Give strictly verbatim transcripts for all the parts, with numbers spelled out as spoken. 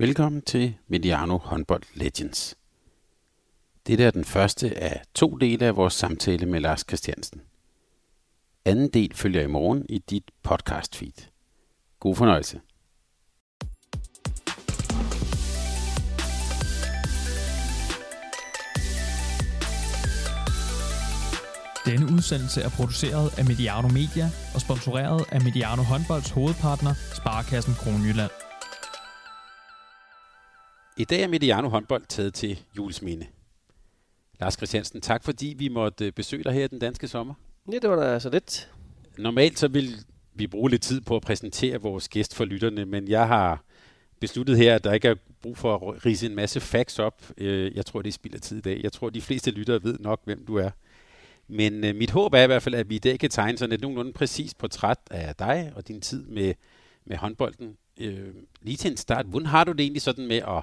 Velkommen til Mediano Håndbold Legends. Dette er den første af to dele af vores samtale med Lars Christiansen. Anden del følger i morgen i dit podcast feed. God fornøjelse. Denne udsendelse er produceret af Mediano Media og sponsoreret af Mediano Håndbolds hovedpartner, Sparkassen Kronjylland. I dag er Mediano Håndbold taget til Julesminde. Lars Christiansen, tak fordi vi måtte besøge dig her den danske sommer. Ja, det var da altså lidt. Normalt så vil vi bruge lidt tid på at præsentere vores gæst for lytterne, men jeg har besluttet her, at der ikke er brug for at ridse en masse facts op. Jeg tror, det er spild af tid i dag. Jeg tror, de fleste lyttere ved nok, hvem du er. Men mit håb er i hvert fald, at vi i dag kan tegne sådan et nogenlunde præcist portræt af dig og din tid med, med håndbolden. Øh, lige til en start, hvordan har du det egentlig sådan med at,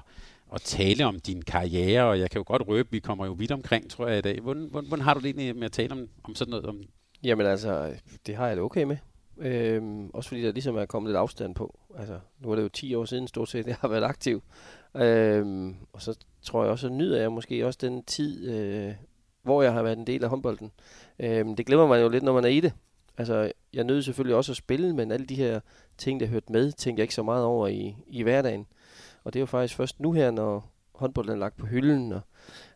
at tale om din karriere? Og jeg kan jo godt røbe, vi kommer jo vidt omkring, tror jeg, i dag. Hvordan, hvordan, hvordan har du det egentlig med at tale om, om sådan noget? Om Jamen altså, det har jeg det okay med. Øhm, også fordi der ligesom er kommet lidt afstand på. Altså, nu er det jo ti år siden stort set, jeg har været aktiv. Øhm, og så tror jeg også, at nyder jeg måske også den tid, øh, hvor jeg har været en del af håndbolden. Øhm, det glemmer man jo lidt, når man er i det. Altså, jeg nødte selvfølgelig også at spille, men alle de her ting, der hørte med, tænkte jeg ikke så meget over i, i hverdagen. Og det er jo faktisk først nu her, når håndbolden er lagt på hylden, og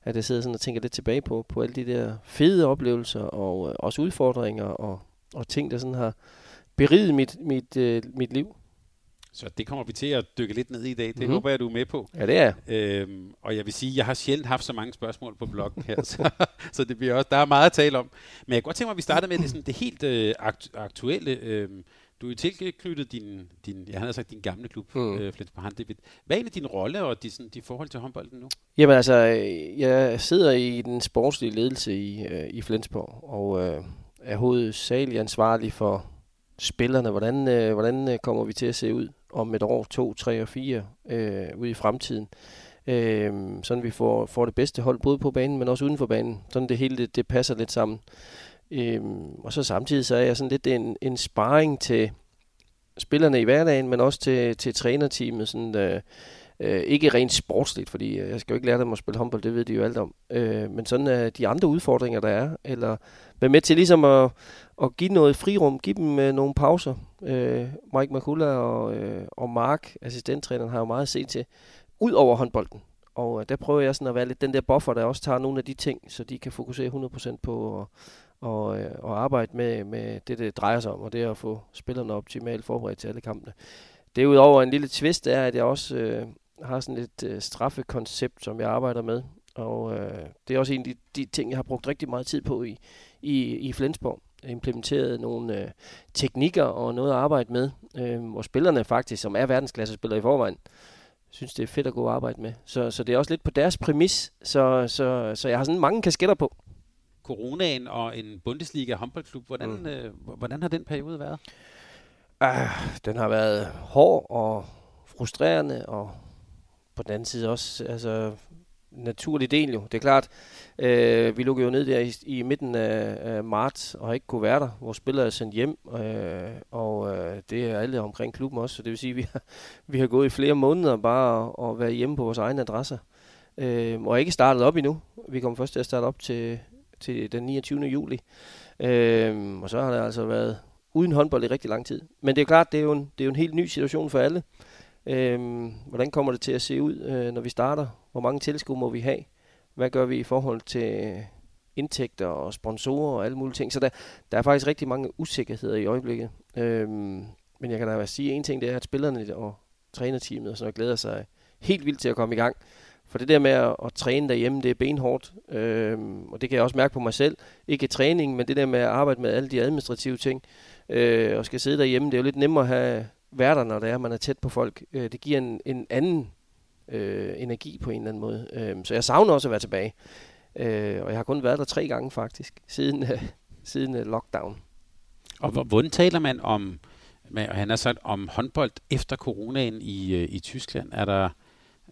at jeg sidder sådan og tænker lidt tilbage på, på alle de der fede oplevelser, og øh, også udfordringer, og, og ting, der sådan har beriget mit, mit, øh, mit liv. Så det kommer vi til at dykke lidt ned i i dag. Det mm-hmm. håber jeg, du er med på. Ja, det er øhm, og jeg vil sige, jeg har sjældent haft så mange spørgsmål på bloggen her, så, så det bliver også, der er meget at tale om. Men jeg kan godt tænke mig, at vi starter med det, sådan, det helt øh, aktuelle. Øh, du er jo tilknyttet din, din, jeg havde sagt, din gamle klub, mm. øh, Flensborg. Hvad er egentlig din rolle og de, sådan, de forhold til håndbolden nu? Jamen altså, jeg sidder i den sportslige ledelse i, øh, i Flensborg, og øh, er hovedsageligt ansvarlig for spillerne. Hvordan, øh, hvordan kommer vi til at se ud om et år, to, tre og fire øh, ude i fremtiden. Øh, sådan vi får, får det bedste hold både på banen, men også uden for banen. Sådan det hele, det, det passer lidt sammen. Øh, og så samtidig så er jeg sådan lidt en, en sparring til spillerne i hverdagen, men også til, til trænerteamet. Sådan, øh, øh, ikke rent sportsligt, fordi jeg skal jo ikke lære dem at spille håndbold, det ved de jo alt om. Øh, men sådan øh, de andre udfordringer, der er, eller være med til ligesom at, at give noget frirum, give dem øh, nogle pauser. Øh, Mike McCullough og, øh, og Mark, assistenttræneren, har jo meget at se til, ud over håndbolden. Og øh, der prøver jeg sådan at være lidt den der buffer, der også tager nogle af de ting, så de kan fokusere hundrede procent på at og, øh, og arbejde med, med det, det drejer sig om, og det er at få spillerne optimalt forberedt til alle kampene. Derudover en lille twist er, at jeg også øh, har sådan et øh, straffekoncept, som jeg arbejder med. Og øh, det er også en af de, de ting, jeg har brugt rigtig meget tid på i, i, i Flensborg. Implementeret nogle øh, teknikker og noget at arbejde med. Øh, og spillerne faktisk, som er verdensklassespillere i forvejen, synes det er fedt at gå og arbejde med. Så, så det er også lidt på deres præmis, så, så, så jeg har sådan mange kasketter på. Coronaen og en Bundesliga håndboldklub, hvordan, mm. øh, hvordan har den periode været? Ah, den har været hård og frustrerende, og på den anden side også altså naturlig del jo. Det er klart, øh, vi lukkede jo ned der i, i midten af, af marts og har ikke kunne være der. Vores spillere er sendt hjem, øh, og øh, det er alle omkring klubben også. Så det vil sige, at vi har, vi har gået i flere måneder bare og, og været hjemme på vores egne adresser. Øh, og ikke startet op endnu. Vi kommer først til at starte op til, til den niogtyvende juli. Øh, og så har det altså været uden håndbold i rigtig lang tid. Men det er klart, det er jo en, det er jo en helt ny situation for alle. Øhm, hvordan kommer det til at se ud, øh, når vi starter? Hvor mange tilskud må vi have? Hvad gør vi i forhold til indtægter og sponsorer og alle mulige ting? Så der, der er faktisk rigtig mange usikkerheder i øjeblikket. Øhm, men jeg kan da sige, at en ting det er, at spillerne og trænerteamet og sådan noget glæder sig helt vildt til at komme i gang. For det der med at, at træne derhjemme, det er benhårdt. Øhm, og det kan jeg også mærke på mig selv. Ikke træning, men det der med at arbejde med alle de administrative ting øh, og skal sidde derhjemme, det er jo lidt nemmere at have værter, når det er, man er tæt på folk. Øh, det giver en, en anden øh, energi på en eller anden måde. Øh, så jeg savner også at være tilbage. Øh, og jeg har kun været der tre gange faktisk, siden, øh, siden øh, lockdown. Og hvordan taler man om, han har sagt, om håndbold efter coronaen i, øh, i Tyskland? Er der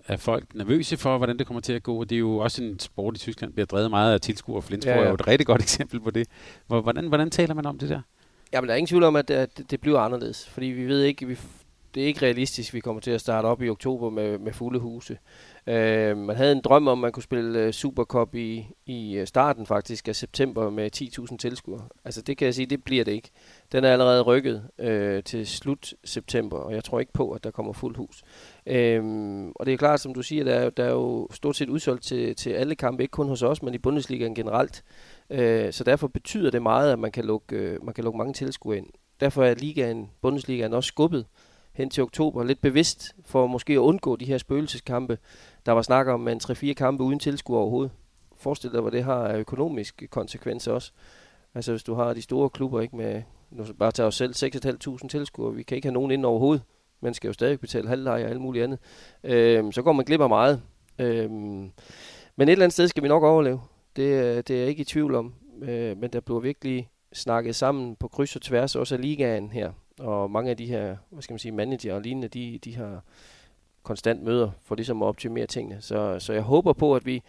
er folk nervøse for, hvordan det kommer til at gå? Det er jo også en sport i Tyskland, bliver drevet meget af tilskuere. Flensborg ja, ja. er jo et rigtig godt eksempel på det. Hvordan, hvordan taler man om det der? Jamen, der er ingen tvivl om, at det bliver anderledes, fordi vi ved ikke, vi det er ikke realistisk, vi kommer til at starte op i oktober med, med fulde huse. Øh, man havde en drøm om, at man kunne spille Supercup i, i starten faktisk af september med ti tusind tilskuere. Altså det kan jeg sige, det bliver det ikke. Den er allerede rykket øh, til slut september, og jeg tror ikke på, at der kommer fuldt hus. Øh, og det er klart, som du siger, der er, der er jo stort set udsolgt til, til alle kampe, ikke kun hos os, men i Bundesligaen generelt. Øh, så derfor betyder det meget, at man kan lukke, øh, man kan lukke mange tilskuere ind. Derfor er ligaen, Bundesligaen også skubbet hen til oktober, lidt bevidst for måske at undgå de her spøgelseskampe. Der var snak om en tre fire kampe uden tilskuere overhovedet. Forestil dig, hvor det har økonomiske konsekvenser også. Altså hvis du har de store klubber, ikke med, nu bare tage os selv, seks tusind fem hundrede tilskuere, vi kan ikke have nogen ind overhovedet. Man skal jo stadig betale halvleje og alt muligt andet. Øhm, så går man glip af meget. Øhm, men et eller andet sted skal vi nok overleve. Det, det er jeg ikke i tvivl om. Øh, men der bliver virkelig snakket sammen på kryds og tværs, også af ligaen her. Og mange af de her, hvad skal man sige, manager og lignende, de, de har konstant møder for ligesom at optimere tingene. Så, så jeg håber på, at vi,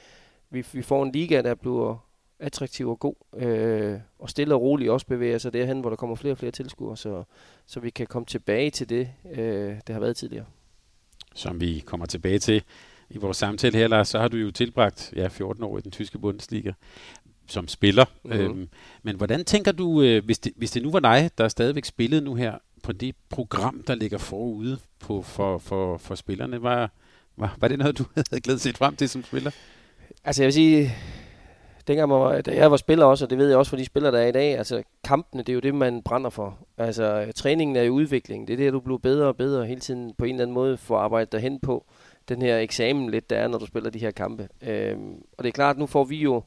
vi, vi får en liga, der bliver attraktiv og god, øh, og stille og roligt også bevæger sig derhen, hvor der kommer flere og flere tilskuere, så, så vi kan komme tilbage til det, øh, det har været tidligere. Som vi kommer tilbage til i vores samtale her, Lars, så har du jo tilbragt ja, fjorten år i den tyske Bundesliga som spiller. Mm-hmm. Øhm, men hvordan tænker du, øh, hvis, det, hvis det nu var dig, der stadigvæk spillede nu her, på det program, der ligger forude på, for, for, for spillerne, var, var, var det noget, du havde glædet sig frem til som spiller? Altså jeg vil sige, dengang man var, da jeg var spiller også, og det ved jeg også for de spillere, der er i dag, altså kampene, det er jo det, man brænder for. Altså træningen er jo udvikling, det er det, du bliver bedre og bedre hele tiden på en eller anden måde for at arbejde derhen på den her eksamen lidt, der er, når du spiller de her kampe. Øhm, og det er klart, nu får vi jo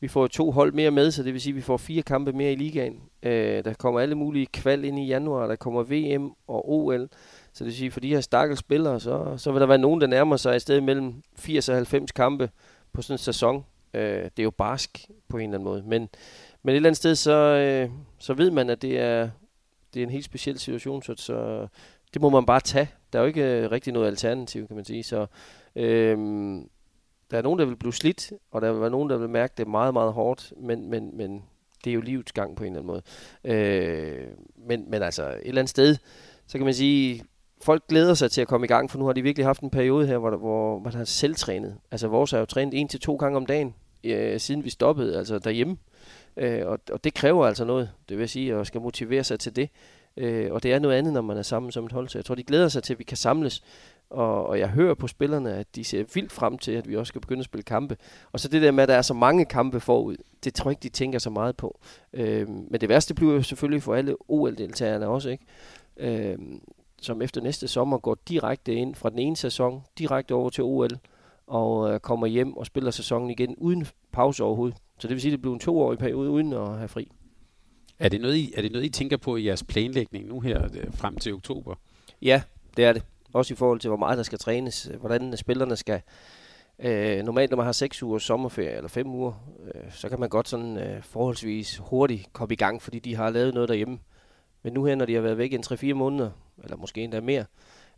Vi får to hold mere med, så det vil sige, at vi får fire kampe mere i ligaen. Øh, der kommer alle mulige kval ind i januar, der kommer V M og O L. Så det vil sige, for de her stakkels spillere, så, så vil der være nogen, der nærmer sig i stedet mellem firs og halvfems kampe på sådan en sæson. Øh, det er jo barsk på en eller anden måde. Men, men et eller andet sted, så, øh, så ved man, at det er, det er en helt speciel situation, så, så det må man bare tage. Der er jo ikke rigtig noget alternativ, kan man sige. Så Øh, Der er nogen, der vil blive slidt, og der vil være nogen, der vil mærke det meget, meget hårdt, men, men, men det er jo livets gang på en eller anden måde. Øh, men, men altså, et eller andet sted, så kan man sige, folk glæder sig til at komme i gang, for nu har de virkelig haft en periode her, hvor, hvor man har selvtrænet. Altså, vores har jo trænet en til to gange om dagen, øh, siden vi stoppede, altså derhjemme. Øh, og, og det kræver altså noget, det vil sige, og skal motivere sig til det. Øh, og det er noget andet, når man er sammen som et hold, så jeg tror, de glæder sig til, at vi kan samles. Og, og jeg hører på spillerne, at de ser vildt frem til, at vi også skal begynde at spille kampe. Og så det der med, at der er så mange kampe forud, det tror jeg ikke, de tænker så meget på. Øh, men det værste bliver jo selvfølgelig for alle O L-deltagerne også, ikke? Øh, som efter næste sommer går direkte ind fra den ene sæson, direkte over til O L, og øh, kommer hjem og spiller sæsonen igen uden pause overhovedet. Så det vil sige, at det bliver en toårig periode uden at have fri. Er det noget, I, er det noget, I tænker på i jeres planlægning nu her frem til oktober? Ja, det er det. Også i forhold til, hvor meget der skal trænes, hvordan spillerne skal. Øh, normalt, når man har seks ugers sommerferie eller fem uger, øh, så kan man godt sådan øh, forholdsvis hurtigt komme i gang, fordi de har lavet noget derhjemme. Men nu her, når de har været væk en tre fire måneder, eller måske endda mere,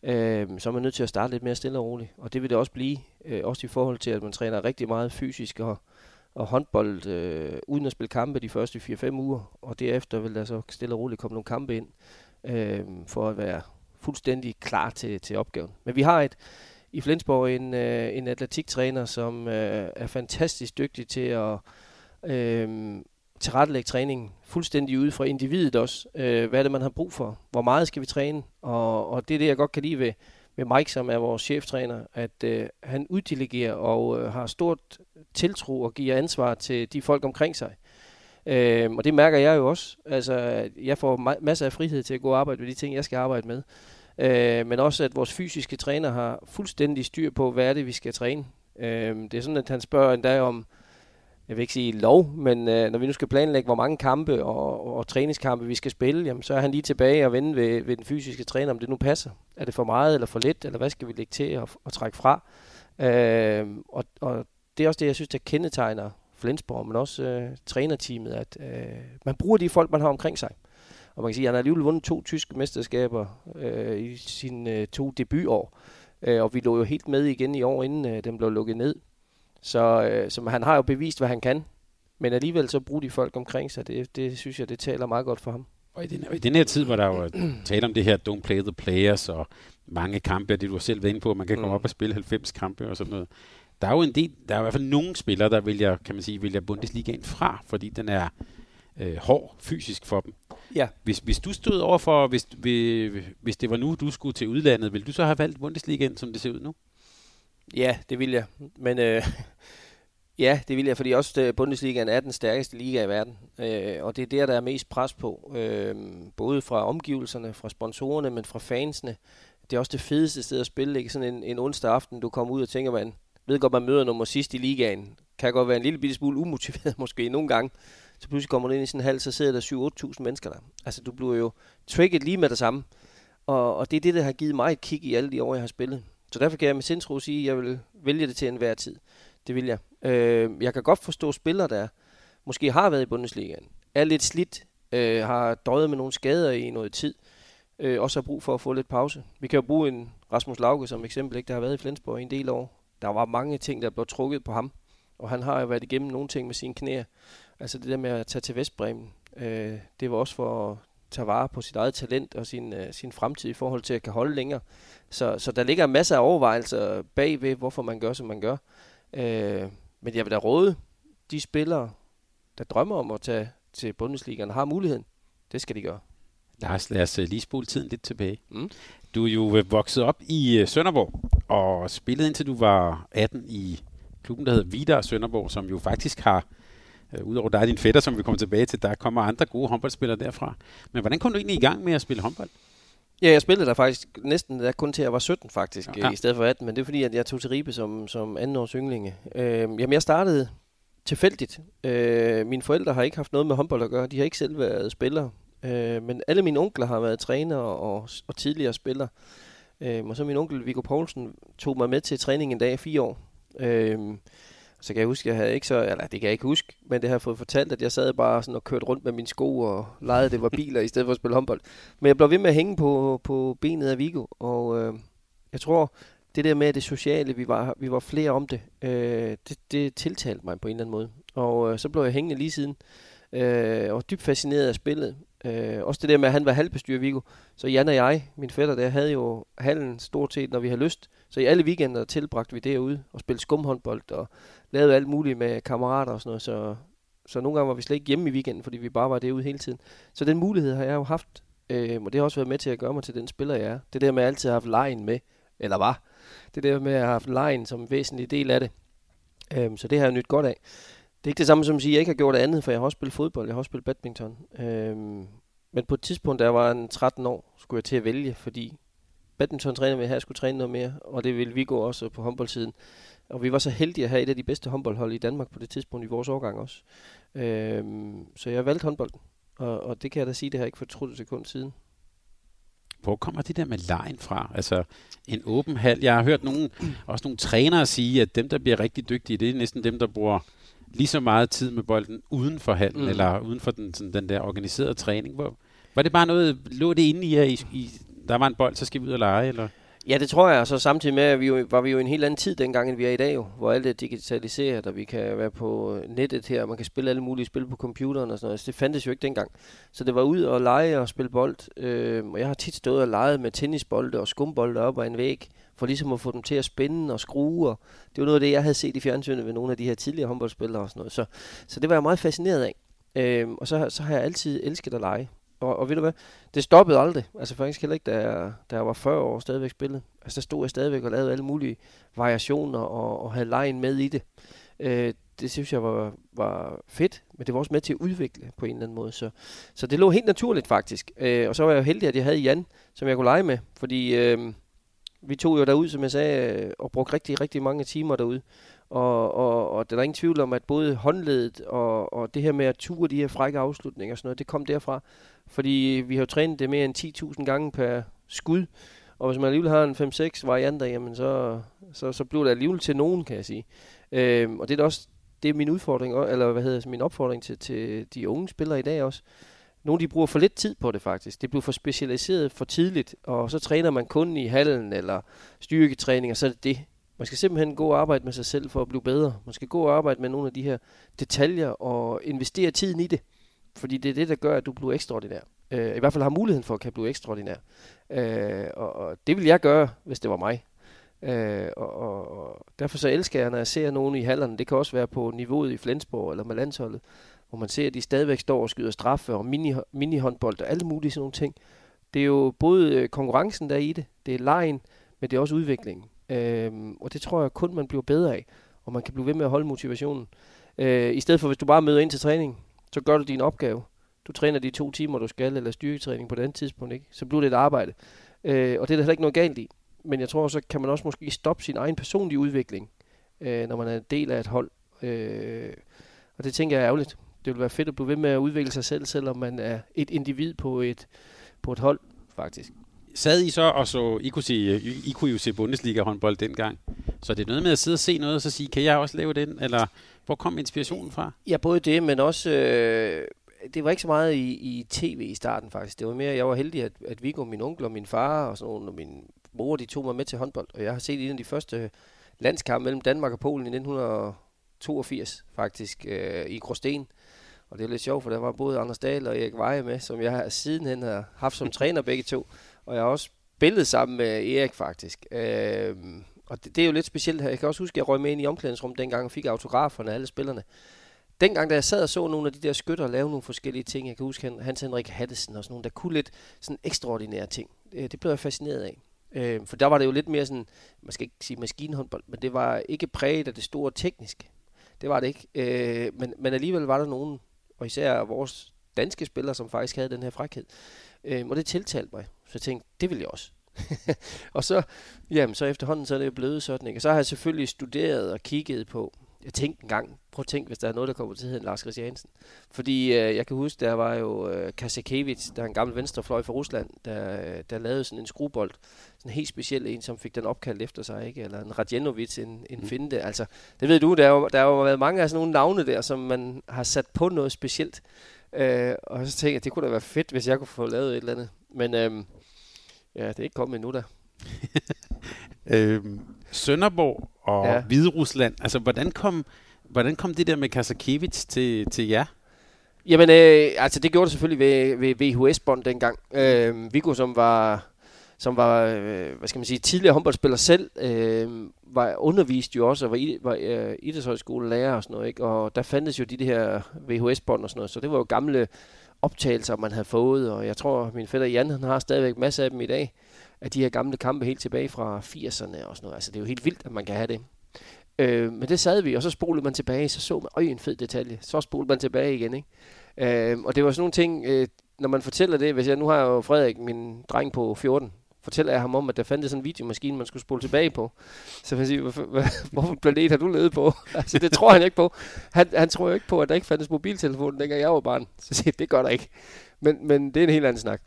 øh, så er man nødt til at starte lidt mere stille og roligt. Og det vil det også blive, øh, også i forhold til, at man træner rigtig meget fysisk og, og håndbold, øh, uden at spille kampe de første fire fem uger. Og derefter vil der så stille og roligt komme nogle kampe ind, øh, for at være fuldstændig klar til, til opgaven. Men vi har et, i Flensborg en, øh, en atletiktræner, som øh, er fantastisk dygtig til at øh, tilrettelægge træningen fuldstændig ude fra individet også. Øh, hvad er det, man har brug for? Hvor meget skal vi træne? Og, og det er det, jeg godt kan lide ved, ved Mike, som er vores cheftræner, at øh, han uddelegerer og øh, har stort tiltro og giver ansvar til de folk omkring sig. Øhm, og det mærker jeg jo også. Altså, jeg får ma- masser af frihed til at gå og arbejde med de ting, jeg skal arbejde med. Øh, men også, at vores fysiske træner har fuldstændig styr på, hvad er det, vi skal træne. Øh, det er sådan, at han spørger endda om, jeg vil ikke sige lov, men øh, når vi nu skal planlægge, hvor mange kampe og, og, og træningskampe, vi skal spille, jamen, så er han lige tilbage og vende ved, ved den fysiske træner, om det nu passer. Er det for meget eller for lidt, eller hvad skal vi lægge til og, og trække fra? Øh, og, og det er også det, jeg synes, der kendetegner Flensborg, men også øh, trænerteamet, at øh, man bruger de folk, man har omkring sig. Og man kan sige, at han har alligevel vundet to tyske mesterskaber øh, i sine øh, to debutår, øh, og vi lå jo helt med igen i år, inden øh, den blev lukket ned. Så, øh, så han har jo bevist, hvad han kan, men alligevel så bruger de folk omkring sig. Det, det synes jeg, det taler meget godt for ham. Og i den, og i den her tid, hvor der jo tale om det her don't play the players og mange kampe, og det du har selv været inde på, at man kan komme mm. op og spille halvfems kampe og sådan noget. Der er jo en del, der er i hvert fald nogle spillere, der vælger, kan man sige, vælger Bundesligaen fra, fordi den er øh, hård fysisk for dem. Ja. Hvis, hvis du stod overfor, hvis, hvis det var nu, du skulle til udlandet, ville du så have valgt Bundesligaen, som det ser ud nu? Ja, det vil jeg. Men øh, ja, det vil jeg, fordi også Bundesligaen er den stærkeste liga i verden. Øh, og det er der, der er mest pres på. Øh, både fra omgivelserne, fra sponsorerne, men fra fansene. Det er også det fedeste sted at spille. Ikke? Sådan en, en onsdag aften, du kommer ud og tænker, man ved godt, man møder nummer sidst i ligaen. Kan godt være en lille bitte smule umotiveret måske nogle gange. Så pludselig kommer du ind i sådan en hal, så sidder der syv til otte tusind mennesker der. Altså, du bliver jo tricket lige med det samme. Og, og det er det, der har givet mig et kick i alle de år, jeg har spillet. Så derfor kan jeg med sindsro sige, at jeg vil vælge det til enhver tid. Det vil jeg. Øh, jeg kan godt forstå spillere, der måske har været i Bundesligaen, er lidt slidt, øh, har døjet med nogle skader i noget tid, øh, også har brug for at få lidt pause. Vi kan jo bruge en Rasmus Lauge som eksempel, ikke, der har været i Flensborg i en del år. Der var mange ting, der blev trukket på ham, og han har jo været igennem nogle ting med sine knæer. Altså det der med at tage til Vestbremen, øh, det var også for at tage vare på sit eget talent og sin, øh, sin fremtid i forhold til at kan holde længere. Så, så der ligger masser af overvejelser bag ved, hvorfor man gør, som man gør. Øh, men jeg vil da råde de spillere, der drømmer om at tage til Bundesligaen og har muligheden. Det skal de gøre. Lars, lad os lige spole tiden lidt tilbage. Mm. Du er jo vokset op i Sønderborg og spillede indtil du var atten i klubben, der hedder Vidar Sønderborg, som jo faktisk har, øh, udover dig og din fætter, som vi kommer tilbage til, der kommer andre gode håndboldspillere derfra. Men hvordan kom du egentlig i gang med at spille håndbold? Ja, jeg spillede der faktisk næsten der kun til, at jeg var sytten faktisk, ja. I stedet for atten, men det er fordi, at jeg tog til Ribe som, som andenårs ynglinge. Øh, jamen, jeg startede tilfældigt. Øh, mine forældre har ikke haft noget med håndbold at gøre, de har ikke selv været spillere, øh, men alle mine onkler har været trænere og, og tidligere spillere. Øh, og så min onkel Viggo Poulsen tog mig med til træning en dag i fire år. Øh, så kan jeg huske, jeg havde ikke så, eller det kan jeg ikke huske, men det har jeg fået fortalt, at jeg sad bare sådan og kørte rundt med mine sko og legede, det var biler i stedet for at spille håndbold. Men jeg blev ved med at hænge på, på benet af Viggo, og øh, jeg tror, det der med det sociale, vi var, vi var flere om det, øh, det, det tiltalte mig på en eller anden måde. Og øh, så blev jeg hængende lige siden, øh, og dybt fascineret af spillet. Øh, også det der med, at han var halvbestyrer, Viggo. Så Jan og jeg, min fætter der, havde jo hallen stort set, når vi havde lyst. Så i alle weekender tilbragte vi derude og spillede skumhåndbold og lavede alt muligt med kammerater og sådan noget. Så, så nogle gange var vi slet ikke hjemme i weekenden, fordi vi bare var derude hele tiden. Så den mulighed har jeg jo haft, øh, og det har også været med til at gøre mig til den spiller, jeg er. Det der med, at jeg altid har haft lejen med, eller var. Det der med, at jeg har haft lejen som en væsentlig del af det. Øh, så det har jeg nyt godt af. Det er ikke det samme som at sige, at jeg ikke har gjort andet, for jeg har også spillet fodbold, jeg har også spillet badminton. Øhm, men på et tidspunkt, da jeg var en tretten år, skulle jeg til at vælge, fordi badminton-træner ville have, at jeg skulle træne noget mere, og det ville vi gå også på håndboldsiden. Og vi var så heldige at have et af de bedste håndboldhold i Danmark på det tidspunkt i vores årgang også. Øhm, så jeg valgte håndbolden, og, og det kan jeg da sige, det har jeg ikke fortrudt et sekund siden. Hvor kommer det der med lejen fra? Altså en åben hal. Jeg har hørt nogen, også nogle trænere sige, at dem, der bliver rigtig dygtige, det er næsten dem, der bruger lige så meget tid med bolden uden for hallen, mm. eller uden for den, sådan, den der organiserede træning. Hvor, var det bare noget, lå det inde i, i, i, der var en bold, så skal vi ud og lege, eller? Ja, det tror jeg. Så samtidig med, at vi jo, var vi jo en helt anden tid dengang, end vi er i dag, jo, hvor alt er digitaliseret, og vi kan være på nettet her, og man kan spille alle mulige spil på computeren og sådan noget. Så det fandtes jo ikke dengang. Så det var ud og lege og spille bold, øh, og jeg har tit stået og leget med tennisbolde og skumbolde op ad en væg, for ligesom at få dem til at spænde og skrue. Og det var noget af det, jeg havde set i fjernsynet ved nogle af de her tidligere håndboldspillere og sådan noget. Så, så det var jeg meget fascineret af. Øhm, og så, så har jeg altid elsket at lege. Og, og ved du hvad? Det stoppede aldrig. Altså faktisk heller ikke, da jeg, da jeg var fyrre år stadigvæk spillet. Altså der stod jeg stadigvæk og lavede alle mulige variationer og, og havde legen med i det. Øh, det synes jeg var, var fedt, men det var også med til at udvikle på en eller anden måde. Så, så det lå helt naturligt faktisk. Øh, og så var jeg heldig, at jeg havde Jan, som jeg kunne lege med. Fordi Øh, vi tog jo derud, som jeg sagde, og brugte rigtig, rigtig mange timer derude. Og, og, og der er ingen tvivl om, at både håndledet og, og det her med at ture de her frække afslutninger og sådan noget, det kom derfra. Fordi vi har jo trænet det mere end ti tusind gange per skud. Og hvis man alligevel har en fem seks varianter, jamen så, så, så bliver det alligevel til nogen, kan jeg sige. Øhm, og det er også det er min udfordring, eller hvad hedder min opfordring til, til de unge spillere i dag også. Nogle de bruger for lidt tid på det faktisk. Det bliver for specialiseret for tidligt, og så træner man kun i hallen eller styrketræning, og så er det det. Man skal simpelthen gå og arbejde med sig selv for at blive bedre. Man skal gå og arbejde med nogle af de her detaljer og investere tiden i det. Fordi det er det, der gør, at du bliver ekstraordinær. øh, i hvert fald har muligheden for at kan blive ekstraordinær. Øh, og, og det ville jeg gøre, hvis det var mig. Øh, og, og derfor så elsker jeg, når jeg ser nogen i hallerne, det kan også være på niveauet i Flensborg eller med landsholdet, hvor man ser, at de stadigvæk står og skyder straffe og mini, mini-håndbold og alle mulige sådan nogle ting. Det er jo både konkurrencen, der i det, det er lejen, men det er også udviklingen. Øh, og det tror jeg kun, man bliver bedre af, og man kan blive ved med at holde motivationen. Øh, I stedet for, hvis du bare møder ind til træning, så gør du din opgave. Du træner de to timer, du skal, eller styrketræning på et andet tidspunkt, ikke? Så bliver det et arbejde. Øh, og det er der heller ikke noget galt i. Men jeg tror, så kan man også måske stoppe sin egen personlige udvikling, øh, når man er en del af et hold. Øh, og det tænker jeg er ærgerligt. Det vil være fedt at blive ved med at udvikle sig selv, selvom man er et individ på et, på et hold, faktisk. Sad I så og så, I kunne, sige, I, I kunne jo se Bundesliga-håndbold dengang, så det er noget med at sidde og se noget, og så sige, kan jeg også lave den, eller hvor kom inspirationen fra? Ja, både det, men også, øh, det var ikke så meget i, i tv i starten faktisk, det var mere, jeg var heldig, at, at Viggo, min onkel og min far og sådan nogle, og min mor, de tog mig med til håndbold, og jeg har set en af de første landskampe mellem Danmark og Polen i nitten toogfirs faktisk, øh, i Krosten. Og det er lidt sjovt, for der var både Anders Dahl og Erik Veje med, som jeg sidenhen har haft som træner begge to. Og jeg har også spillet sammen med Erik faktisk. Øh, og det, det er jo lidt specielt her. Jeg kan også huske, at jeg røg med ind i omklædningsrummet dengang og fik autograferne af alle spillerne. Dengang, da jeg sad og så nogle af de der skytter og lavede nogle forskellige ting, jeg kan huske Hans Henrik Hattesen og sådan nogle, der kunne lidt sådan ekstraordinære ting. Det blev jeg fascineret af. Øh, for der var det jo lidt mere sådan, man skal ikke sige maskinhåndbold, men det var ikke præget af det store tekniske. Det var det ikke. Øh, men, men alligevel var der nogen, og især vores danske spillere, som faktisk havde den her frækhed. Øhm, og det tiltalte mig. Så jeg tænkte, det vil jeg også. Og så, jamen, så efterhånden, så er det jo blevet sådan, ikke? Og så har jeg selvfølgelig studeret og kigget på, jeg tænkte engang, prøv at tænke, hvis der er noget, der kommer til at hedde Lars Christiansen. Fordi øh, jeg kan huske, der var jo øh, Kasekiewicz, der er en gammel venstrefløj fra Rusland, der, der lavede sådan en skruebold. Sådan en helt speciel en, som fik den opkaldt efter sig, ikke? Eller en Radjenovic, en, en mm. finde. Altså, det ved du, der har jo, der jo været mange af sådan nogle navne der, som man har sat på noget specielt. Øh, og så tænkte jeg, det kunne da være fedt, hvis jeg kunne få lavet et eller andet. Men øh, ja, det er ikke kommet endnu der. øhm, Sønderborg og ja. Hviderusland. Altså, hvordan kom... Hvordan kom det der med Kasekiewicz til, til jer? Jamen, øh, altså det gjorde det selvfølgelig ved, ved V H S-bånd dengang. Øh, Viggo, som var, som var øh, hvad skal man sige, tidligere håndboldspiller selv, øh, var undervist jo også, og var, i, var øh, idrætshøjskolelærer og sådan noget, ikke? Og der fandtes jo de, de her V H S-bånd og sådan noget, så det var jo gamle optagelser, man havde fået, og jeg tror, min fætter Jan, han har stadigvæk masser af dem i dag, af de her gamle kampe helt tilbage fra firserne og sådan noget. Altså det er jo helt vildt, at man kan have det. Øh, men det sad vi, og så spolede man tilbage, så så man, øj, en fed detalje, så spolede man tilbage igen, ikke? Øh, og det var sådan nogle ting, øh, når man fortæller det, hvis jeg, nu har jeg jo Frederik, min dreng på fjorten, fortæller jeg ham om, at der fandt sådan en videomaskine, man skulle spole tilbage på, så man siger, hvorfor planet har du levet på? Altså det tror han ikke på, han, han tror jo ikke på, at der ikke fandtes mobiltelefonen, dengang jeg var barn, så siger det gør der ikke, men, men det er en helt anden snak,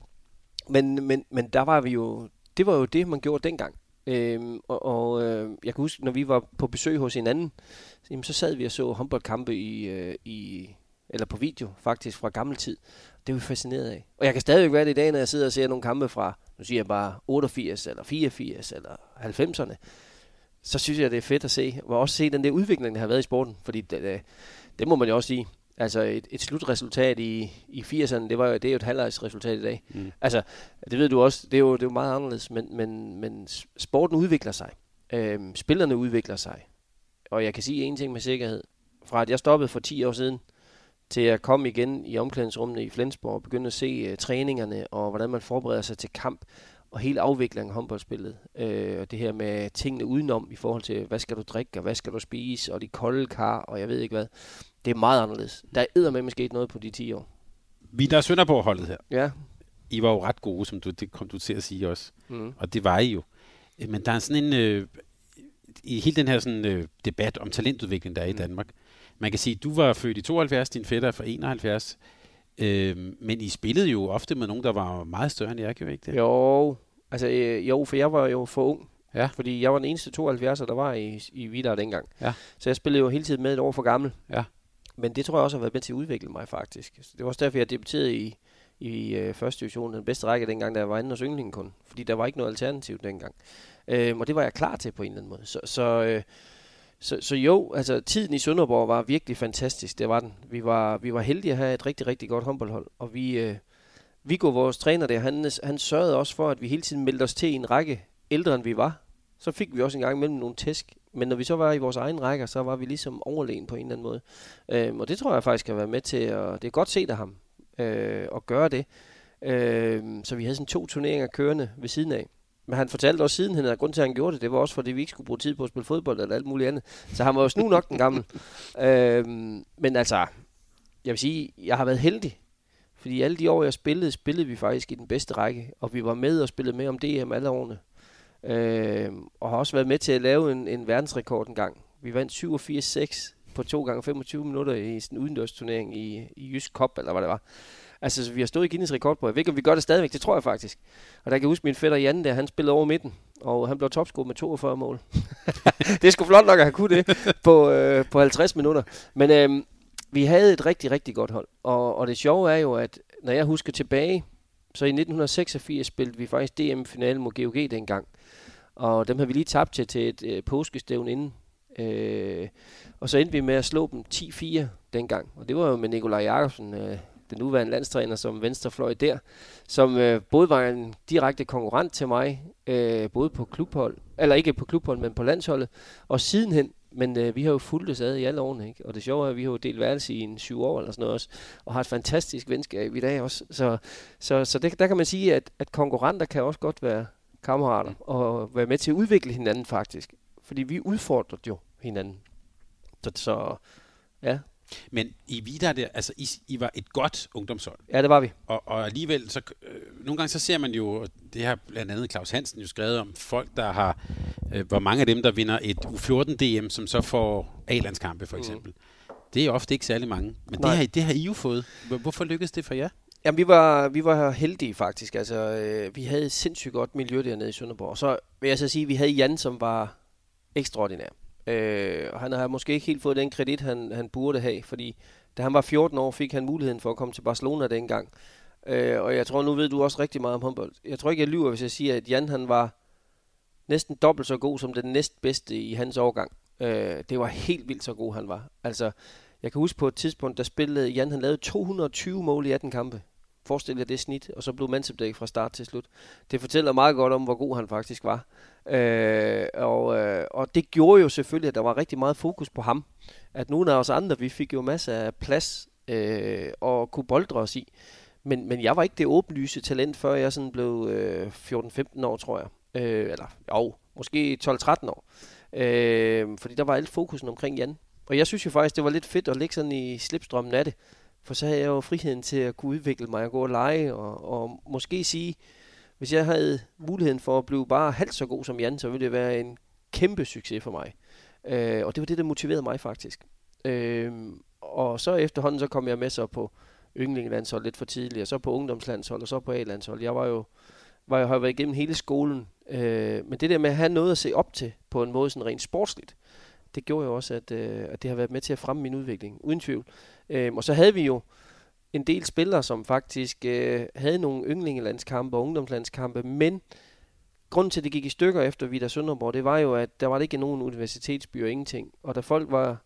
men, men, men der var vi jo, det var jo det, man gjorde dengang. Øhm, og og øh, jeg kan huske, når vi var på besøg hos hinanden, jamen, så sad vi og så håndboldkampe i, øh, i, eller på video faktisk fra gammel tid. Det var vi fascineret af. Og jeg kan stadigvæk være det i dag, når jeg sidder og ser nogle kampe fra, nu siger jeg bare otteogfirs eller fireogfirs eller halvfemserne. Så synes jeg, det er fedt at se. Og også se den der udvikling, der har været i sporten. Fordi det, det må man jo også sige. Altså et, et slutresultat i, i firserne, det, var jo, det er jo et halvlejsresultat i dag. Mm. Altså, det ved du også, det er jo, det er jo meget anderledes, men, men, men sporten udvikler sig. Øhm, spillerne udvikler sig. Og jeg kan sige en ting med sikkerhed. Fra at jeg stoppede for ti år siden, til jeg kom igen i omklædningsrummene i Flensborg, og begyndte at se uh, træningerne, og hvordan man forbereder sig til kamp, og hele afviklingen af håndboldspillet. Øh, og det her med tingene udenom, i forhold til, hvad skal du drikke, og hvad skal du spise, og de kolde kar, og jeg ved ikke hvad. Det er meget anderledes. Der er eddermame sket noget på de ti år. Vidar Sønderborg-holdet her. Ja. I var jo ret gode, som du, det kom du til at sige også. Mm. Og det var I jo. Men der er sådan en... Øh, i hele den her sådan, øh, debat om talentudvikling, der er i mm. Danmark. Man kan sige, at du var født i tooghalvfjerds, din fætter er fra enoghalvfjerds. Øh, men I spillede jo ofte med nogen, der var meget større end jer, kan vi ikke det? Jo, altså, øh, jo, for jeg var jo for ung. Ja. Fordi jeg var den eneste tooghalvfjerdser, der var i, i Vidar dengang. Ja. Så jeg spillede jo hele tiden med et år for gammel. Ja. Men det tror jeg også har været med til at udvikle mig, faktisk. Det var også derfor, jeg debuterede i, i øh, første division, den bedste række dengang, da jeg var anden og ynglingen kun. Fordi der var ikke noget alternativ dengang. Øhm, og det var jeg klar til på en eller anden måde. Så, så, øh, så, så jo, altså tiden i Sønderborg var virkelig fantastisk. Det var den. Vi var, vi var heldige at have et rigtig, rigtig godt håndboldhold. Og vi, øh, Viggo, vores træner der, han, han sørgede også for, at vi hele tiden meldte os til en række ældre, end vi var. Så fik vi også en gang imellem nogle tæsk. Men når vi så var i vores egen rækker, så var vi ligesom overlegen på en eller anden måde. Øhm, og det tror jeg faktisk kan være med til, at det er godt set af ham øh, at gøre det. Øhm, så vi havde sådan to turneringer kørende ved siden af. Men han fortalte også siden, at grunden til, at han gjorde det, det var også fordi, vi ikke skulle bruge tid på at spille fodbold eller alt muligt andet. Så han var jo snu nok den gamle. øhm, men altså, jeg vil sige, jeg har været heldig. Fordi alle de år, jeg spillede, spillede vi faktisk i den bedste række. Og vi var med og spillede med om D M alle årene. Øh, og har også været med til at lave en, en verdensrekord en gang. Vi vandt syvogfirs seks på to gange femogtyve minutter i sådan en udendørsturnering i, i Jysk Cup, eller hvad det var. Altså, vi har stået i Guinness rekord på. Jeg ved ikke, om vi gør det stadigvæk, det tror jeg faktisk. Og der kan jeg huske min fætter Jan der, han spillede over midten, og han blev topscorer med toogfyrre mål. Det er sgu flot nok at have kunne det på, øh, på halvtreds minutter. Men øh, vi havde et rigtig, rigtig godt hold. Og, og det sjove er jo, at når jeg husker tilbage, så i nitten seksogfirs spillede vi faktisk D M-finalen mod G O G dengang. Og dem havde vi lige tabt til, til et øh, påskestævn inden. Øh, og så endte vi med at slå dem ti fire dengang. Og det var jo med Nikolaj Jacobsen, øh, den nuværende landstræner, som venstrefløj der. Som øh, både var en direkte konkurrent til mig, øh, både på klubhold, eller ikke på klubhold, men på landsholdet. Og sidenhen, men øh, vi har jo fulgtes ad i alle årene, ikke? Og det sjove er, at vi har jo delt værelse i en syv år eller sådan noget også, og har et fantastisk venskab i dag også. Så, så, så det, der kan man sige, at, at konkurrenter kan også godt være kammerater og være med til at udvikle hinanden faktisk. Fordi vi udfordrer jo hinanden. Så, så ja. Men I Vidar der, altså I, I var et godt ungdomshold. Ja, det var vi. Og, og alligevel, så, øh, nogle gange så ser man jo, det har blandt andet Claus Hansen jo skrevet om, folk der har, øh, hvor mange af dem der vinder et U fjorten D M, som så får A-landskampe for eksempel. Mm. Det er ofte ikke særlig mange. Men det har, det har I jo fået. Hvorfor lykkedes det for jer? Jamen, vi var, vi var heldige faktisk. Altså, øh, vi havde et sindssygt godt miljø dernede i Sønderborg. Og så vil jeg så sige, at vi havde Jan, som var ekstraordinær. Øh, og han har måske ikke helt fået den kredit, han, han burde have, fordi da han var fjorten år, fik han muligheden for at komme til Barcelona dengang. Øh, og jeg tror, nu ved du også rigtig meget om håndbold. Jeg tror ikke, jeg lyver, hvis jeg siger, at Jan han var næsten dobbelt så god som den næstbedste i hans årgang. Øh, det var helt vildt så god, han var. Altså, jeg kan huske på et tidspunkt, der spillede Jan, han lavede to hundrede og tyve mål i atten kampe. Forestil jer det snit, og så blev mandsopdækket fra start til slut. Det fortæller meget godt om, hvor god han faktisk var. Øh, og, øh, og det gjorde jo selvfølgelig, at der var rigtig meget fokus på ham. At nogle af os andre, vi fik jo masser af plads øh, og kunne boldre os i. Men, men jeg var ikke det åbenlyse talent, før jeg sådan blev øh, fjorten femten år, tror jeg. Øh, eller jo, måske tolv tretten år. Øh, fordi der var alt fokusen omkring Jan. Og jeg synes jo faktisk, det var lidt fedt at ligge sådan i slipstrømmen af det. For så havde jeg jo friheden til at kunne udvikle mig og gå og lege, og, og måske sige, hvis jeg havde muligheden for at blive bare halvt så god som Jan, så ville det være en kæmpe succes for mig. Øh, og det var det, der motiverede mig faktisk. Øh, og så efterhånden, så kom jeg med så på yndlingelandshold lidt for tidligt, og så på ungdomslandshold, og så på A-landshold. Jeg var jo, var jo, har jo været igennem hele skolen, øh, men det der med at have noget at se op til, på en måde sådan rent sportsligt, det gjorde jo også, at, øh, at det har været med til at fremme min udvikling, uden tvivl. Øhm, og så havde vi jo en del spillere, som faktisk øh, havde nogle yndlingelandskampe og ungdomslandskampe, men grunden til, at det gik i stykker efter Vidar Sønderborg, det var jo, at der var det ikke nogen universitetsbyer og ingenting. Og da folk var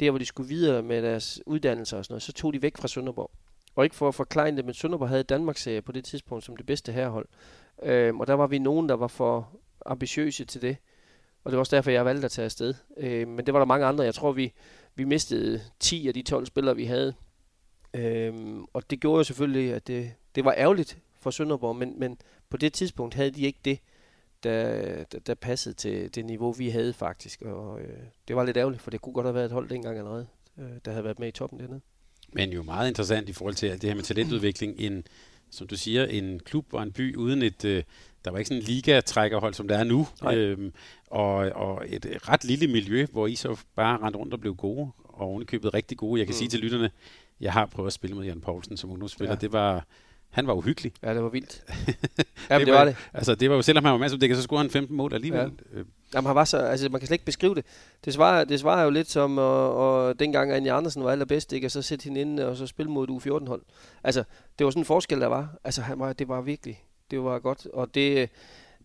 der, hvor de skulle videre med deres uddannelser og sådan noget, så tog de væk fra Sønderborg. Og ikke for at forklejne det, men Sønderborg havde Danmarksserie på det tidspunkt som det bedste herhold. Øhm, og der var vi nogen, der var for ambitiøse til det. Og det var også derfor, jeg valgte at tage afsted. Øh, men det var der mange andre. Jeg tror, vi, vi mistede ti af de tolv spillere, vi havde. Øh, og det gjorde jo selvfølgelig, at det, det var ærgerligt for Sønderborg. Men, men på det tidspunkt havde de ikke det, der, der, der passede til det niveau, vi havde faktisk. Og øh, det var lidt ærgerligt, for det kunne godt have været et hold dengang allerede, øh, der havde været med i toppen dernede. Men jo meget interessant i forhold til det her med talentudvikling. En, som du siger, en klub og en by uden et... Øh, der var ikke sådan en ligatrækkerhold, som der er nu, øhm, og, og et ret lille miljø, hvor I så bare rendte rundt og blev gode, og ovenikøbet rigtig gode. Jeg kan mm. sige til lytterne, jeg har prøvet at spille med Jan Poulsen som ungdomsspiller. Ja. Det var, han var uhyggelig. Ja, det var vildt. Jamen, det var det. Altså, det var jo, selvom han var mandsopdækket, så scorede han femten mål alligevel. Ja. Jamen, han var så, altså, man kan slet ikke beskrive det. Det svarer, det svarer jo lidt som, og, og dengang Anja Andersen var allerbedst, ikke? Og så sætte hende ind og så spille mod et U fjorten hold. Altså, det var sådan en forskel, der var. Altså, han var, det var virkelig... Det var godt, og det,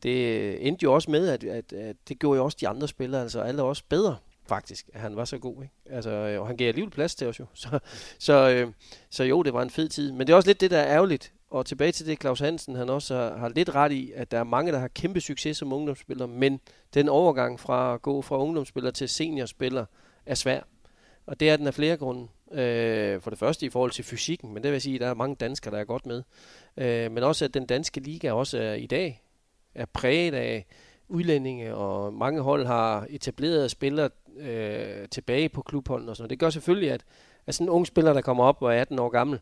det endte jo også med, at, at, at det gjorde jo også de andre spillere, altså alle også bedre faktisk, at han var så god, ikke? Altså, og han gav alligevel plads til os jo. Så, så, øh, så jo, det var en fed tid, men det er også lidt det, der er ærgerligt, og tilbage til det, Claus Hansen, han også har, har lidt ret i, at der er mange, der har kæmpe succes som ungdomsspiller, men den overgang fra at gå fra ungdomsspiller til seniorspiller er svær. Og det er den af flere grunde. Øh, for det første i forhold til fysikken, men det vil sige, at der er mange danskere, der er godt med. Øh, men også, at den danske liga også er, i dag er præget af udlændinge, og mange hold har etableret spillere øh, tilbage på klubholden og sådan. Det gør selvfølgelig, at, at sådan en ung spiller, der kommer op og er atten år gammel,